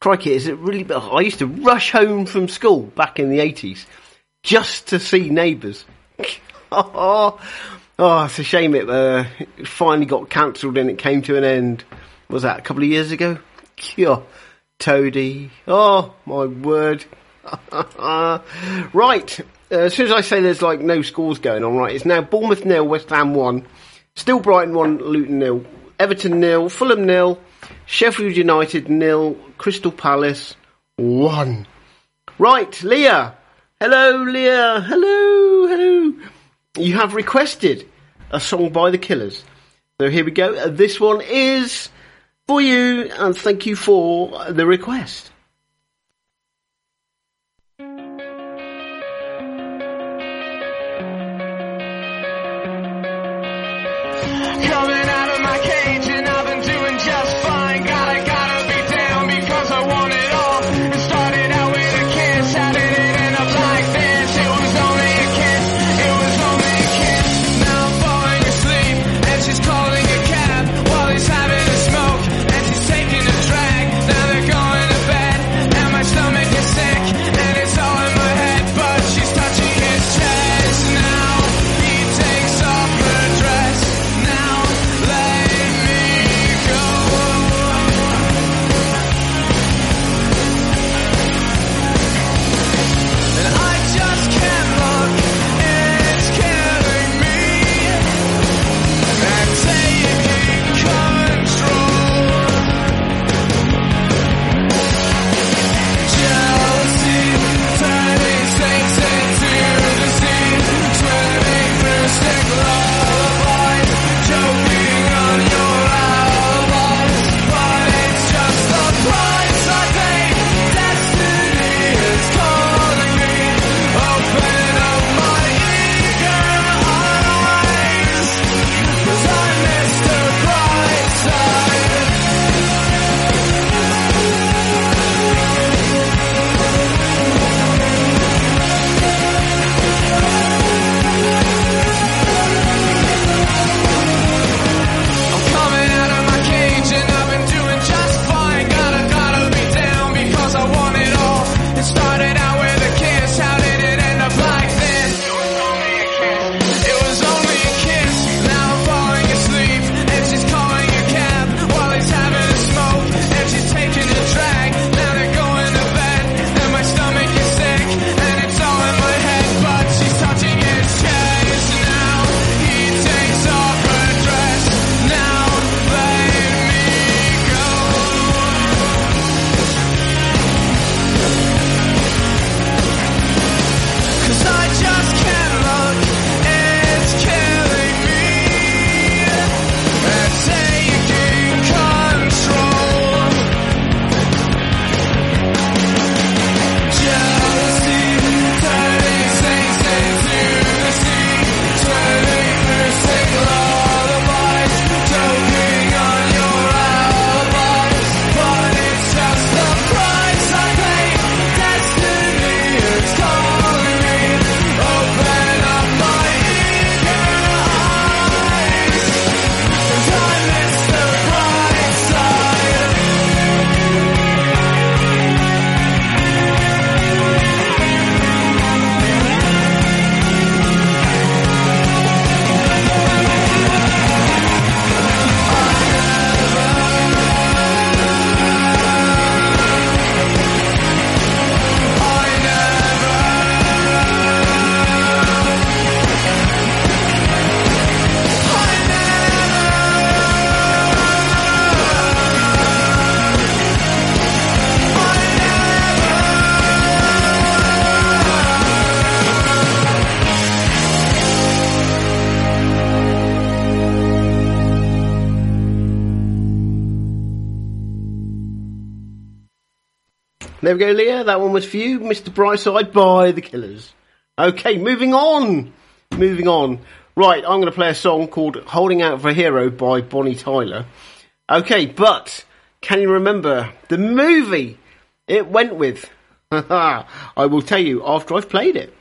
Crikey, is it really... I used to rush home from school back in the 80s just to see Neighbours. Oh, it's a shame it finally got cancelled and it came to an end. Was that a couple of years ago? Oh, Toadie. Oh, my word. Right. As soon as I say there's like no scores going on, right, it's now Bournemouth 0, West Ham 1. Still Brighton 1, Luton 0. Everton 0, Fulham 0. Sheffield United 0, Crystal Palace 1. Right, Leah. Hello, Leah. Hello. You have requested a song by The Killers. So here we go. This one is for you, and thank you for the request. Coming out of my cage, and I've been doing just fine. Gotta be down because I want it all. It started out with a kiss, how did it end up like this? It was only a kiss. Now I'm falling asleep, and she's calling a cab while he's having a smoke, and she's taking a drag. Now they're going to bed, and my stomach is sick, and it's all in my head, but she's touching his chest now. He takes off her dress. There we go, Leah. That one was for you, Mr. Brightside by The Killers. Okay, moving on. Right, I'm going to play a song called Holding Out for a Hero by Bonnie Tyler. Okay, but can you remember the movie it went with? I will tell you after I've played it.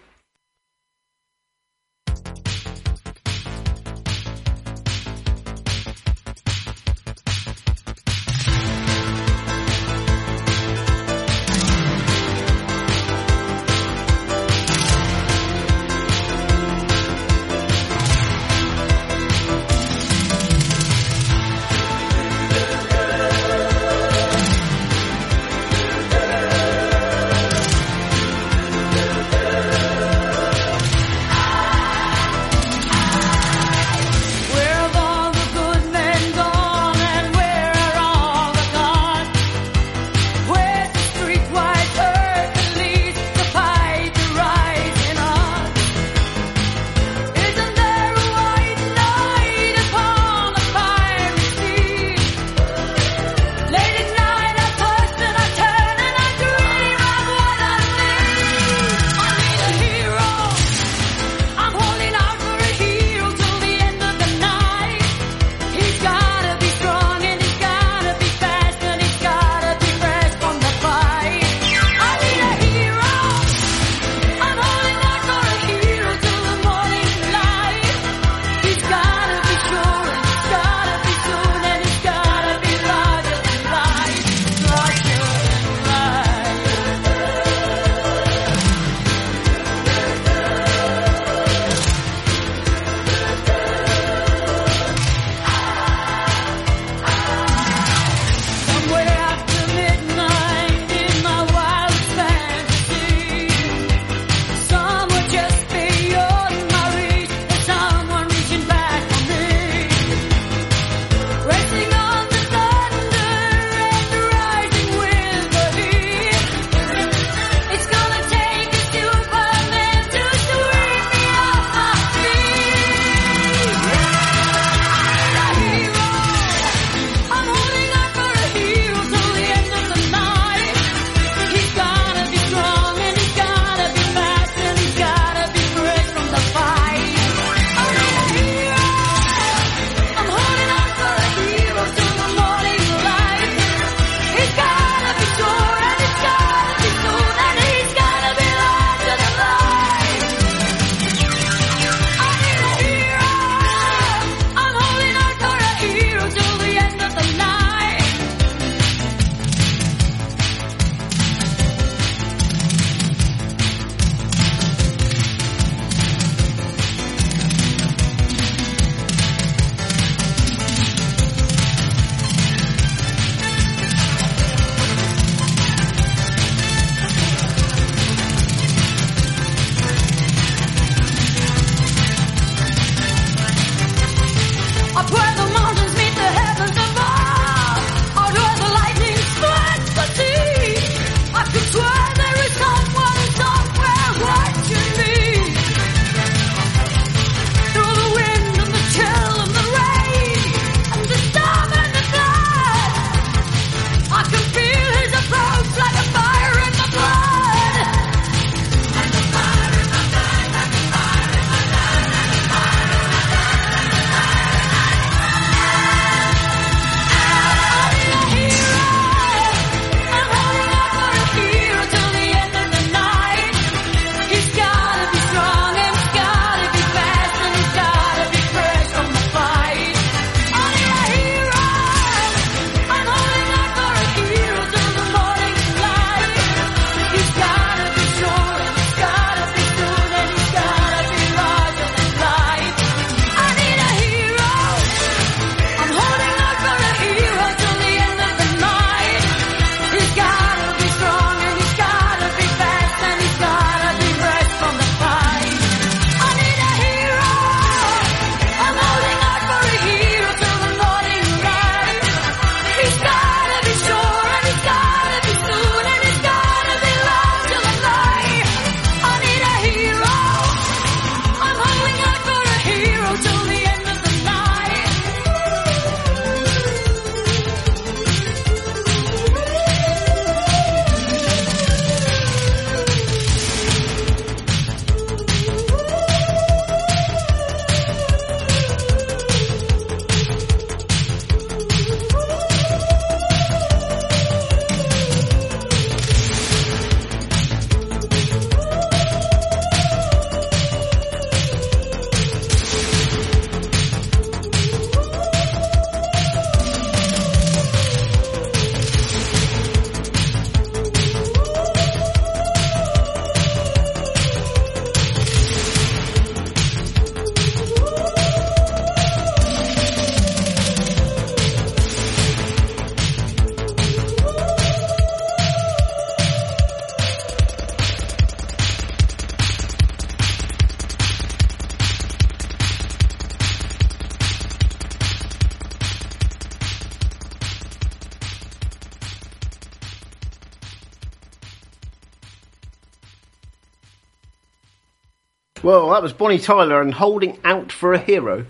Well, that was Bonnie Tyler and Holding Out for a Hero.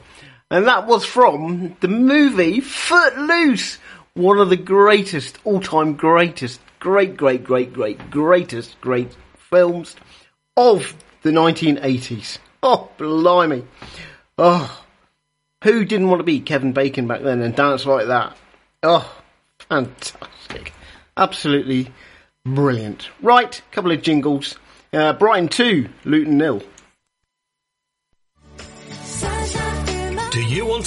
And that was from the movie Footloose, one of the greatest, all-time greatest, great films of the 1980s. Oh, blimey. Oh, who didn't want to be Kevin Bacon back then and dance like that? Oh, fantastic. Absolutely brilliant. Right, couple of jingles. Brighton 2, Luton 0. Do you want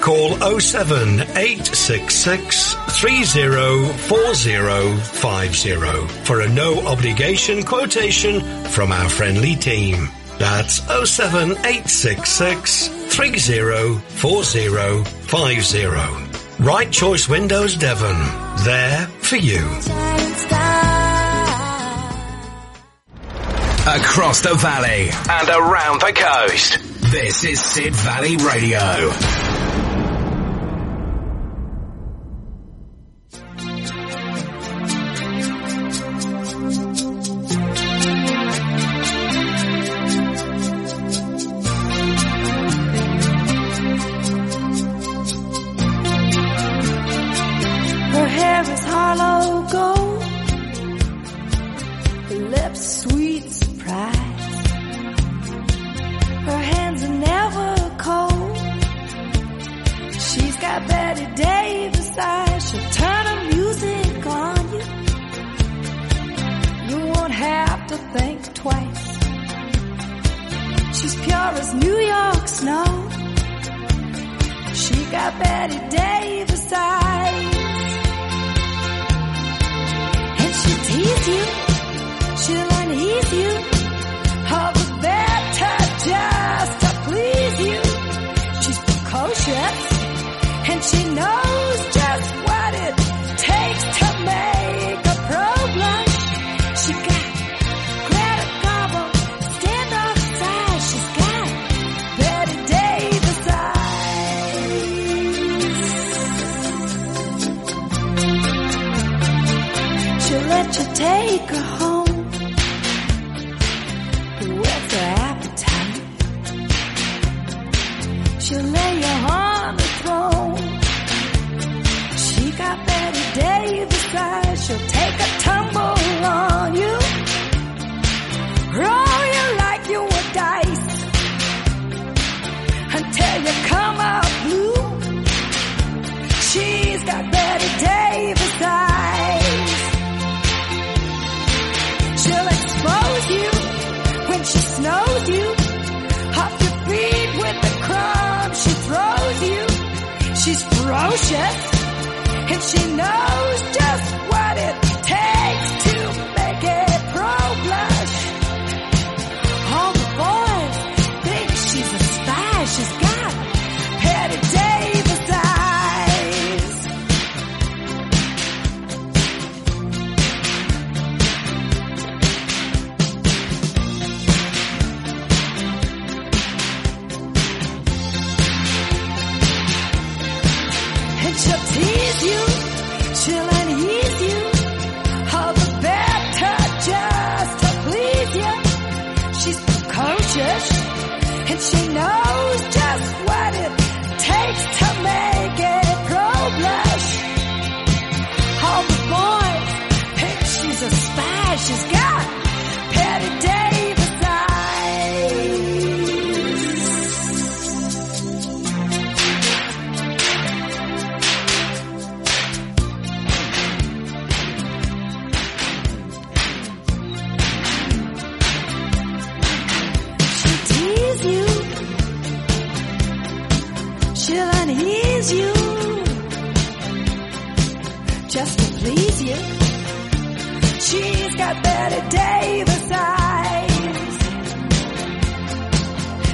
Call 07866 304050 for a no-obligation quotation from our friendly team. That's 07866 304050. Right Choice Windows Devon, there for you. Across the valley and around the coast, this is Sid Valley Radio.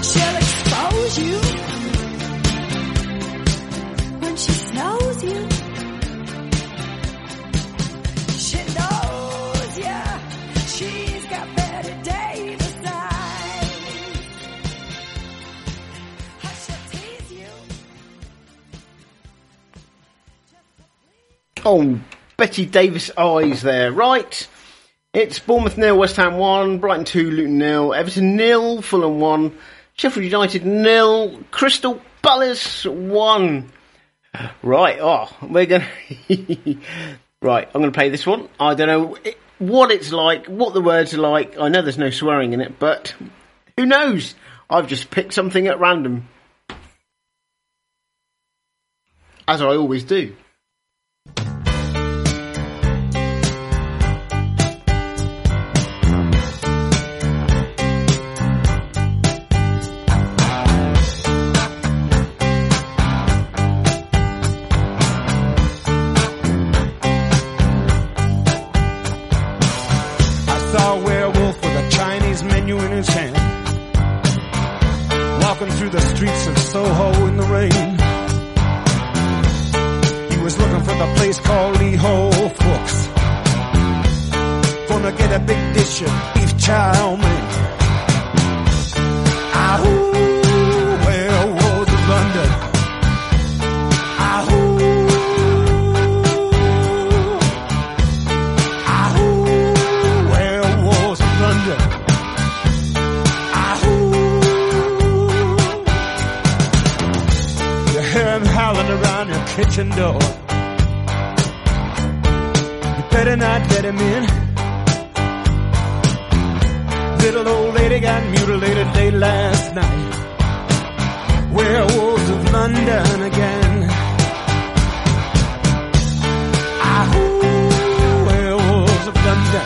She'll expose you when she's not. Oh, Betty Davis eyes there. Right. It's Bournemouth 0, West Ham 1, Brighton 2, Luton 0, Everton 0, Fulham 1, Sheffield United 0, Crystal Palace 1. Right, Right, I'm going to play this one. I don't know what it's like, what the words are like. I know there's no swearing in it, but who knows? I've just picked something at random. As I always do. The streets of Soho in the rain. He was looking for the place called Lee Ho Fox. Gonna get a big dish of beef chow mein. Where was London? Where was London? Around your kitchen door, you better not let him in. Little old lady got mutilated late last night. Werewolves of London again. Ahoo, werewolves of London.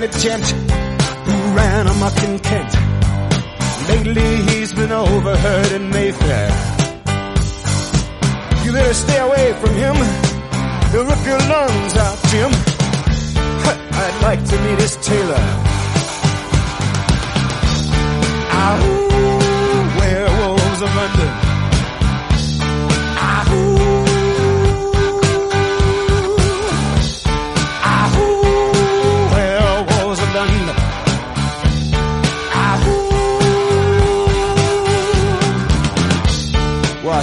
A gent who ran amok in Kent. Lately he's been overheard in Mayfair. You better stay away from him. He'll rip your lungs out, Jim. I'd like to meet his tailor. Ahoo, werewolves of London. I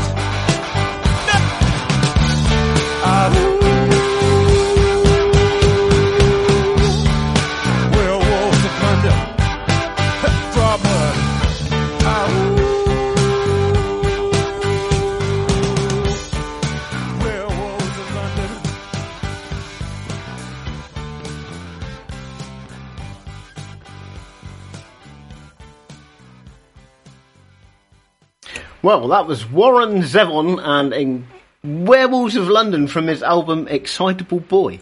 Well, that was Warren Zevon and Werewolves of London from his album Excitable Boy.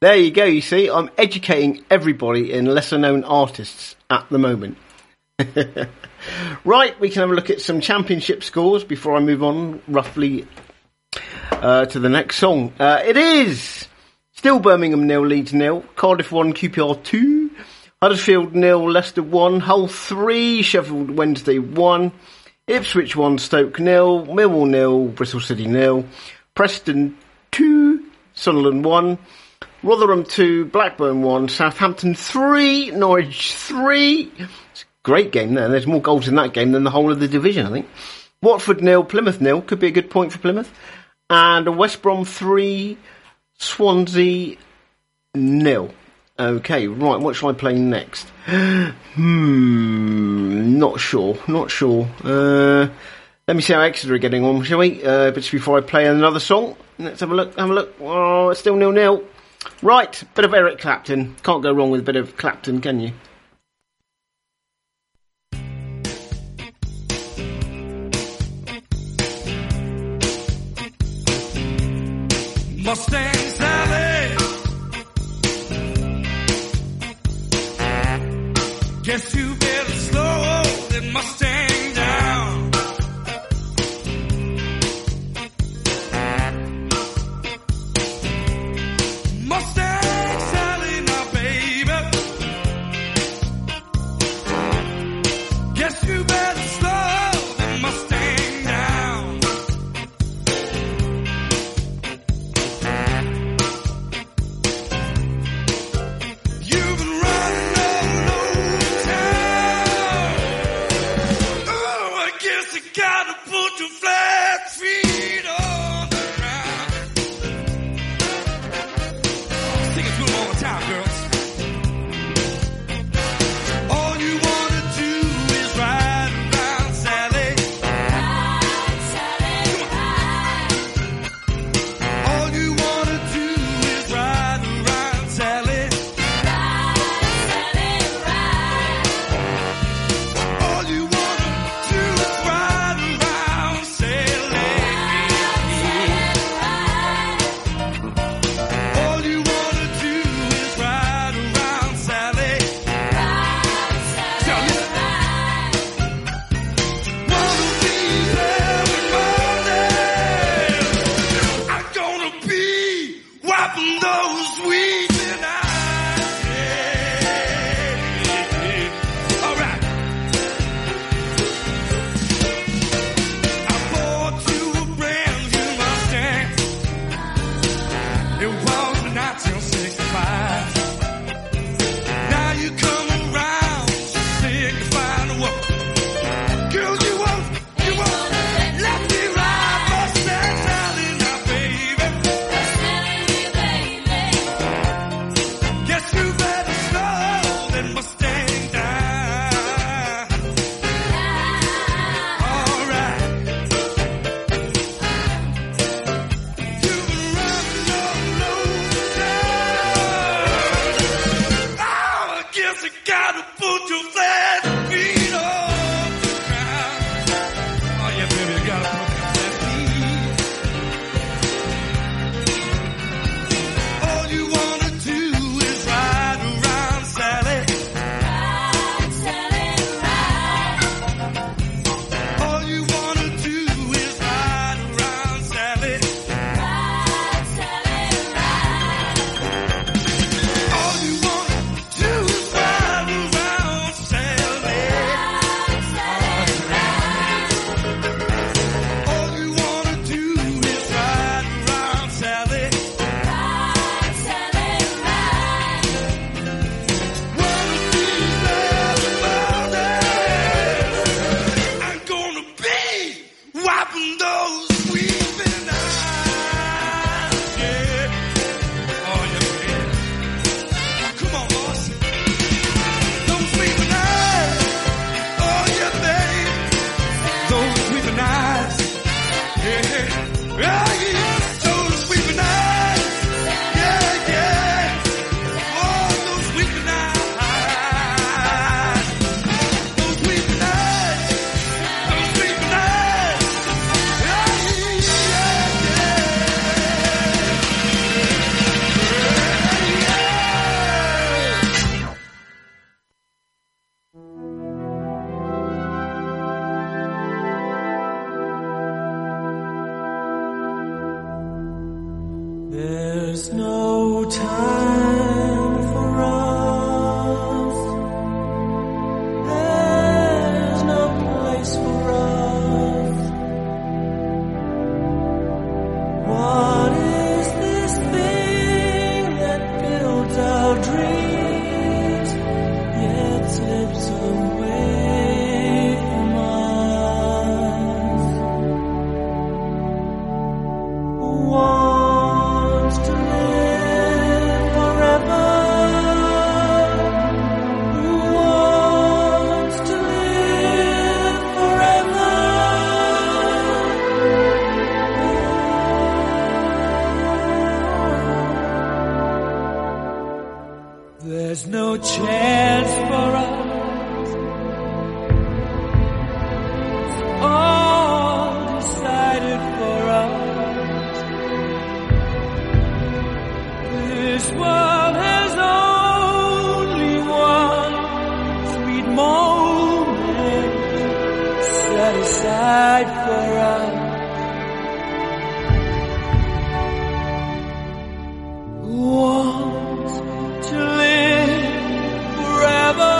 There you go, you see, I'm educating everybody in lesser-known artists at the moment. Right, we can have a look at some championship scores before I move on roughly to the next song. It is still Birmingham 0, Leeds 0, Cardiff 1, QPR 2, Huddersfield 0, Leicester 1, Hull 3, Sheffield Wednesday 1, Ipswich 1, Stoke 0, Millwall 0, Bristol City 0, Preston 2, Sunderland 1, Rotherham 2, Blackburn 1, Southampton 3, Norwich 3. It's a great game there. There's more goals in that game than the whole of the division, I think. Watford 0, Plymouth 0. Could be a good point for Plymouth. And West Brom 3, Swansea 0. Okay, right, what shall I play next? Not sure. Let me see how Exeter are getting on, shall we? But just before I play another song, let's have a look. Oh, it's still 0-0. Right, bit of Eric Clapton. Can't go wrong with a bit of Clapton, can you? Mustang Sally, guess you better slow that Mustang down. Mustang Sally, my baby, guess you better slow that Mustang down. You've been running all over town. Oh, I guess you gotta put your flat feet on the ground. Sing it to 'em all the time, girls. All you wanna do is ride around, Sally. All you wanna do is ride around, Sally. All you wanna do is ride around, Sally. All you wanna do is ride around, Sally. Tell me. One of these every morning, I'm gonna be wiping those weeping eyes. Yeah. All right. I bought you a brand new Mustang. It was a 1965. Now you come around to signify the world. Girl, you won't let me ride Mustang Sally now, baby. Guess you better slow that Mustang down. All right. You've been running all over town. Oh, I guess I gotta put your flat feet on the ground. Oh yeah, baby, I gotta put your flat feet. All you wanna do is ride around, Sally. All you wanna do is ride around, Sally. All you wanna do is ride around, Sally. All you wanna do is ride around, Sally. One of these lovely mornings, I'm gonna be wiping those weeping eyes. Yeah. Oh yeah. Come on, boss. Those weeping eyes. Oh yeah, baby. Those weeping eyes. Yeah. Oh yeah. Those weeping eyes. Yeah, yeah. Oh, those weeping eyes. Those weeping eyes. Those weeping eyes. Yeah, yeah, yeah. There's no time for us. There's no place for us. What is this thing that builds our dreams, yet slips away from us? Wants to live forever. no chance for us. It's all decided for us. This world has only one sweet moment set aside for us. Want to live forever?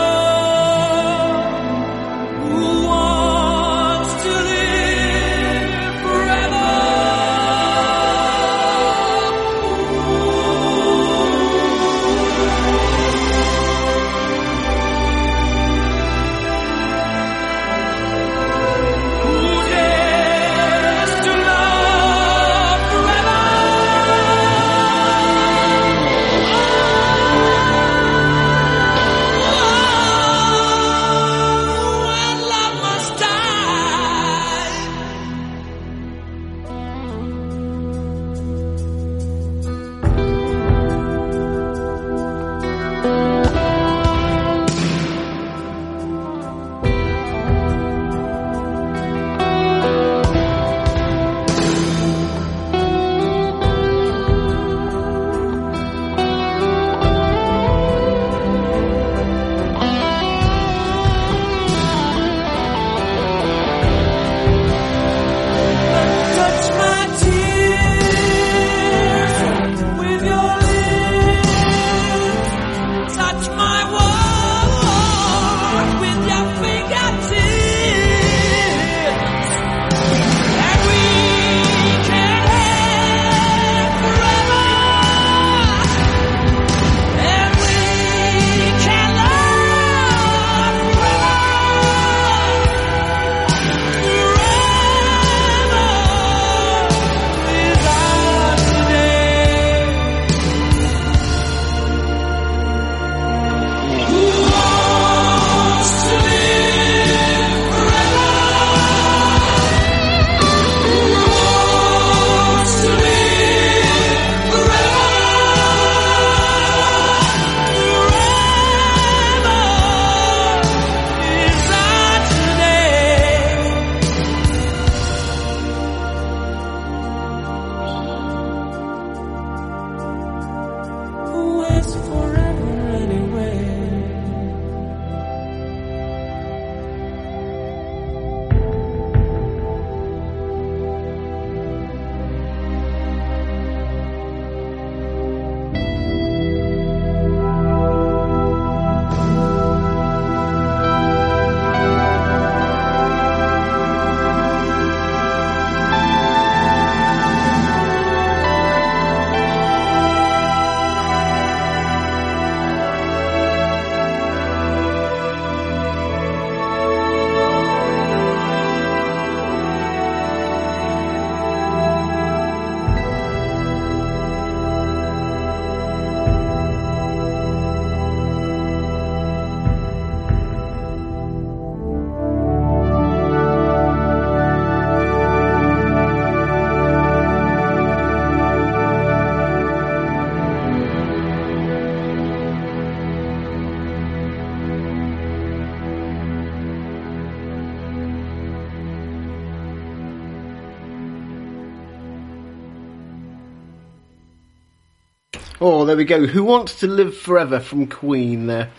Oh, there we go. Who Wants to Live Forever from Queen there.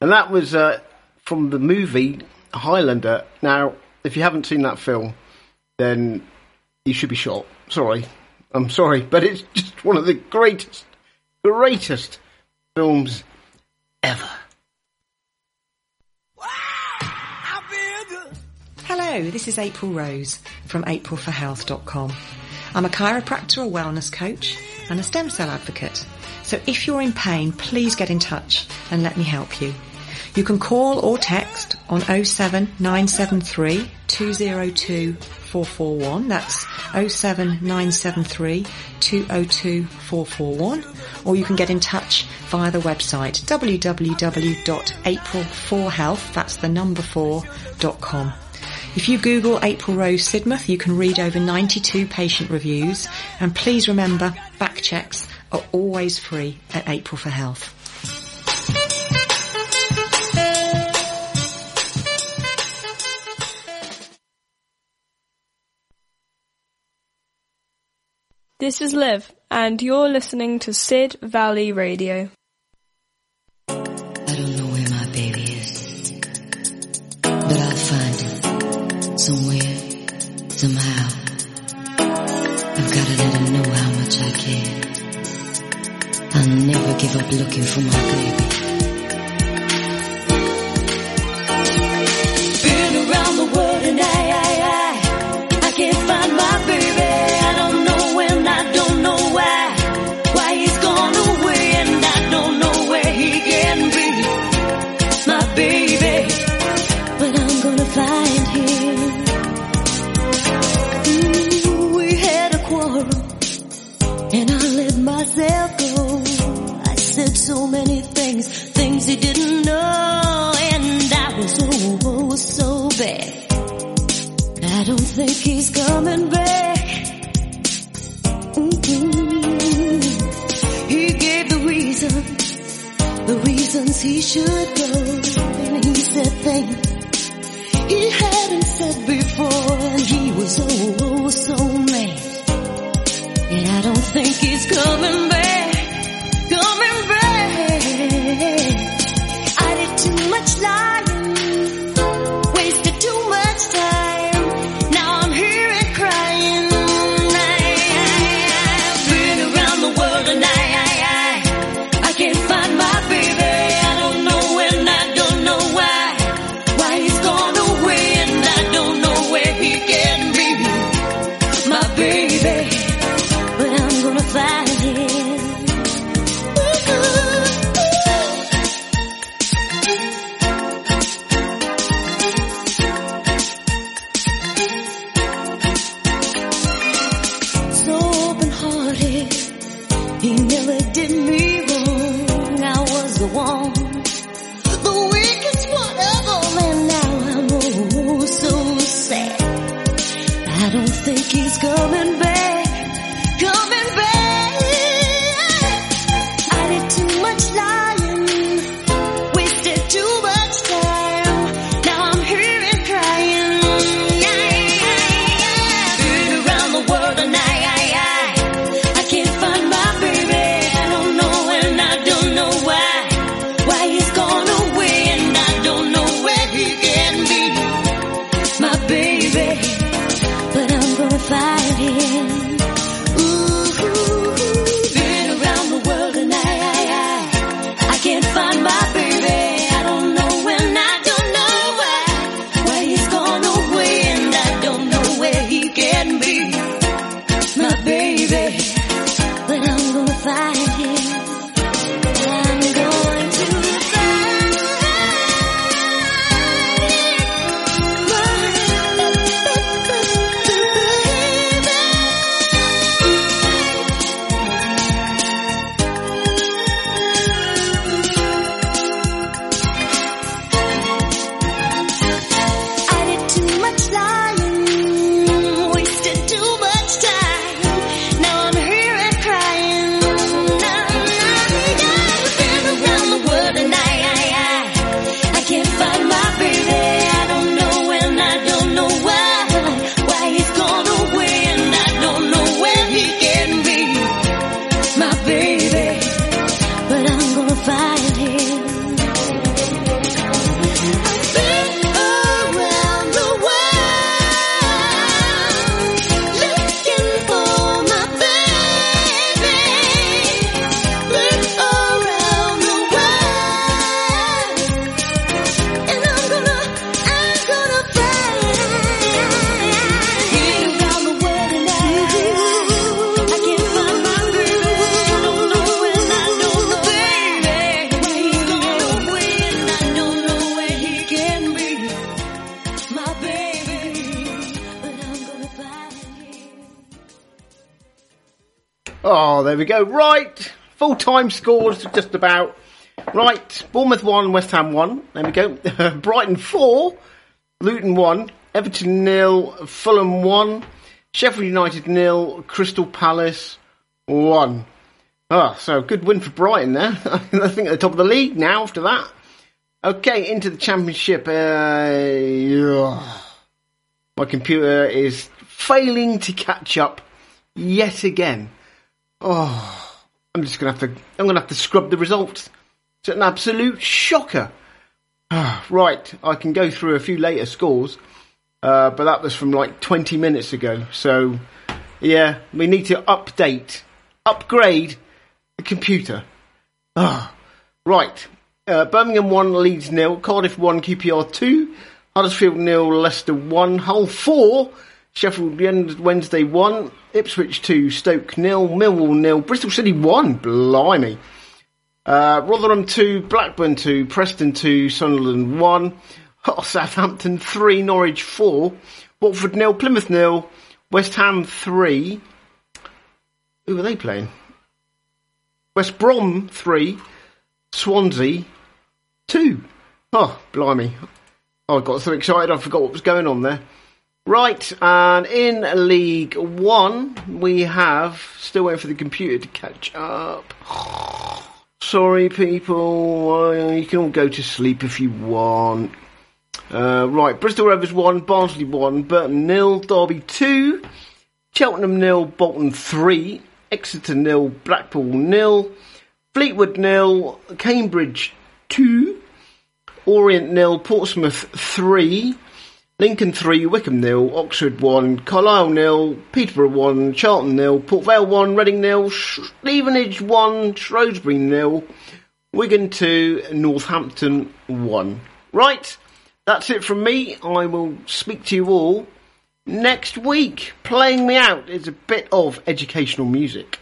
And that was from the movie Highlander. Now, if you haven't seen that film, then you should be shot. Sorry. I'm sorry. But it's just one of the greatest films ever. Hello, this is April Rose from aprilforhealth.com. I'm a chiropractor, a wellness coach, and a stem cell advocate. So if you're in pain, please get in touch and let me help you. You can call or text on 07973 202 441. That's 07973 202 441. Or you can get in touch via the website www.april4health, that's the number 4.com. If you Google April Rose Sidmouth, you can read over 92 patient reviews. And please remember, back checks are always free at April for Health. This is Liv, and you're listening to Sid Valley Radio. I don't know where my baby is, but I'll find him somewhere, somehow. I've got to let him know how much I care. I'll never give up looking for my baby. Been around the world and I can't find my baby. So many things he didn't know, and I was so bad. I don't think he's coming back. He gave the reasons he should go, and he said things he hadn't said before, and he was so mad. And I don't think he's coming back. I did too much lying, wasted too much time. Now I'm here and crying. I've been around the world and I can't find my baby. I don't know and I don't know why he's gone away, and I don't know where he can be, my baby. But I'm gonna find him. There we go. Right, full time scores just about. Right, Bournemouth 1, West Ham 1. There we go. Brighton 4, Luton 1, Everton 0, Fulham 1, Sheffield United 0, Crystal Palace 1. Ah, so good win for Brighton there. I think at the top of the league now after that. Okay, into the Championship. My computer is failing to catch up yet again. Oh, I'm just going to have to... I'm going to have to scrub the results. It's an absolute shocker. Right, I can go through a few later scores, but that was from like 20 minutes ago. So, yeah, we need to upgrade the computer. Right, Birmingham 1, Leeds 0, Cardiff 1, QPR 2, Huddersfield 0, Leicester 1, Hull 4, Sheffield Wednesday 1, Ipswich 2, Stoke 0, Millwall 0, Bristol City 1, blimey. Rotherham 2, Blackburn 2, Preston 2, Sunderland 1, Southampton 3, Norwich 4, Watford 0, Plymouth 0, West Ham 3. Who are they playing? West Brom 3, Swansea 2. Oh, blimey. I got so excited I forgot what was going on there. Right, and in League 1, we have... Still waiting for the computer to catch up. Sorry, people. You can all go to sleep if you want. Right, Bristol Rovers 1, Barnsley 1, Burton 0, Derby 2, Cheltenham 0, Bolton 3, Exeter 0, Blackpool 0, Fleetwood 0, Cambridge 2, Orient 0, Portsmouth 3, Lincoln 3, Wickham 0, Oxford 1, Carlisle 0, Peterborough 1, Charlton 0, Port Vale 1, Reading 0, Stevenage 1, Shrewsbury 0, Wigan 2, Northampton 1. Right, that's it from me. I will speak to you all next week. Playing me out is a bit of educational music.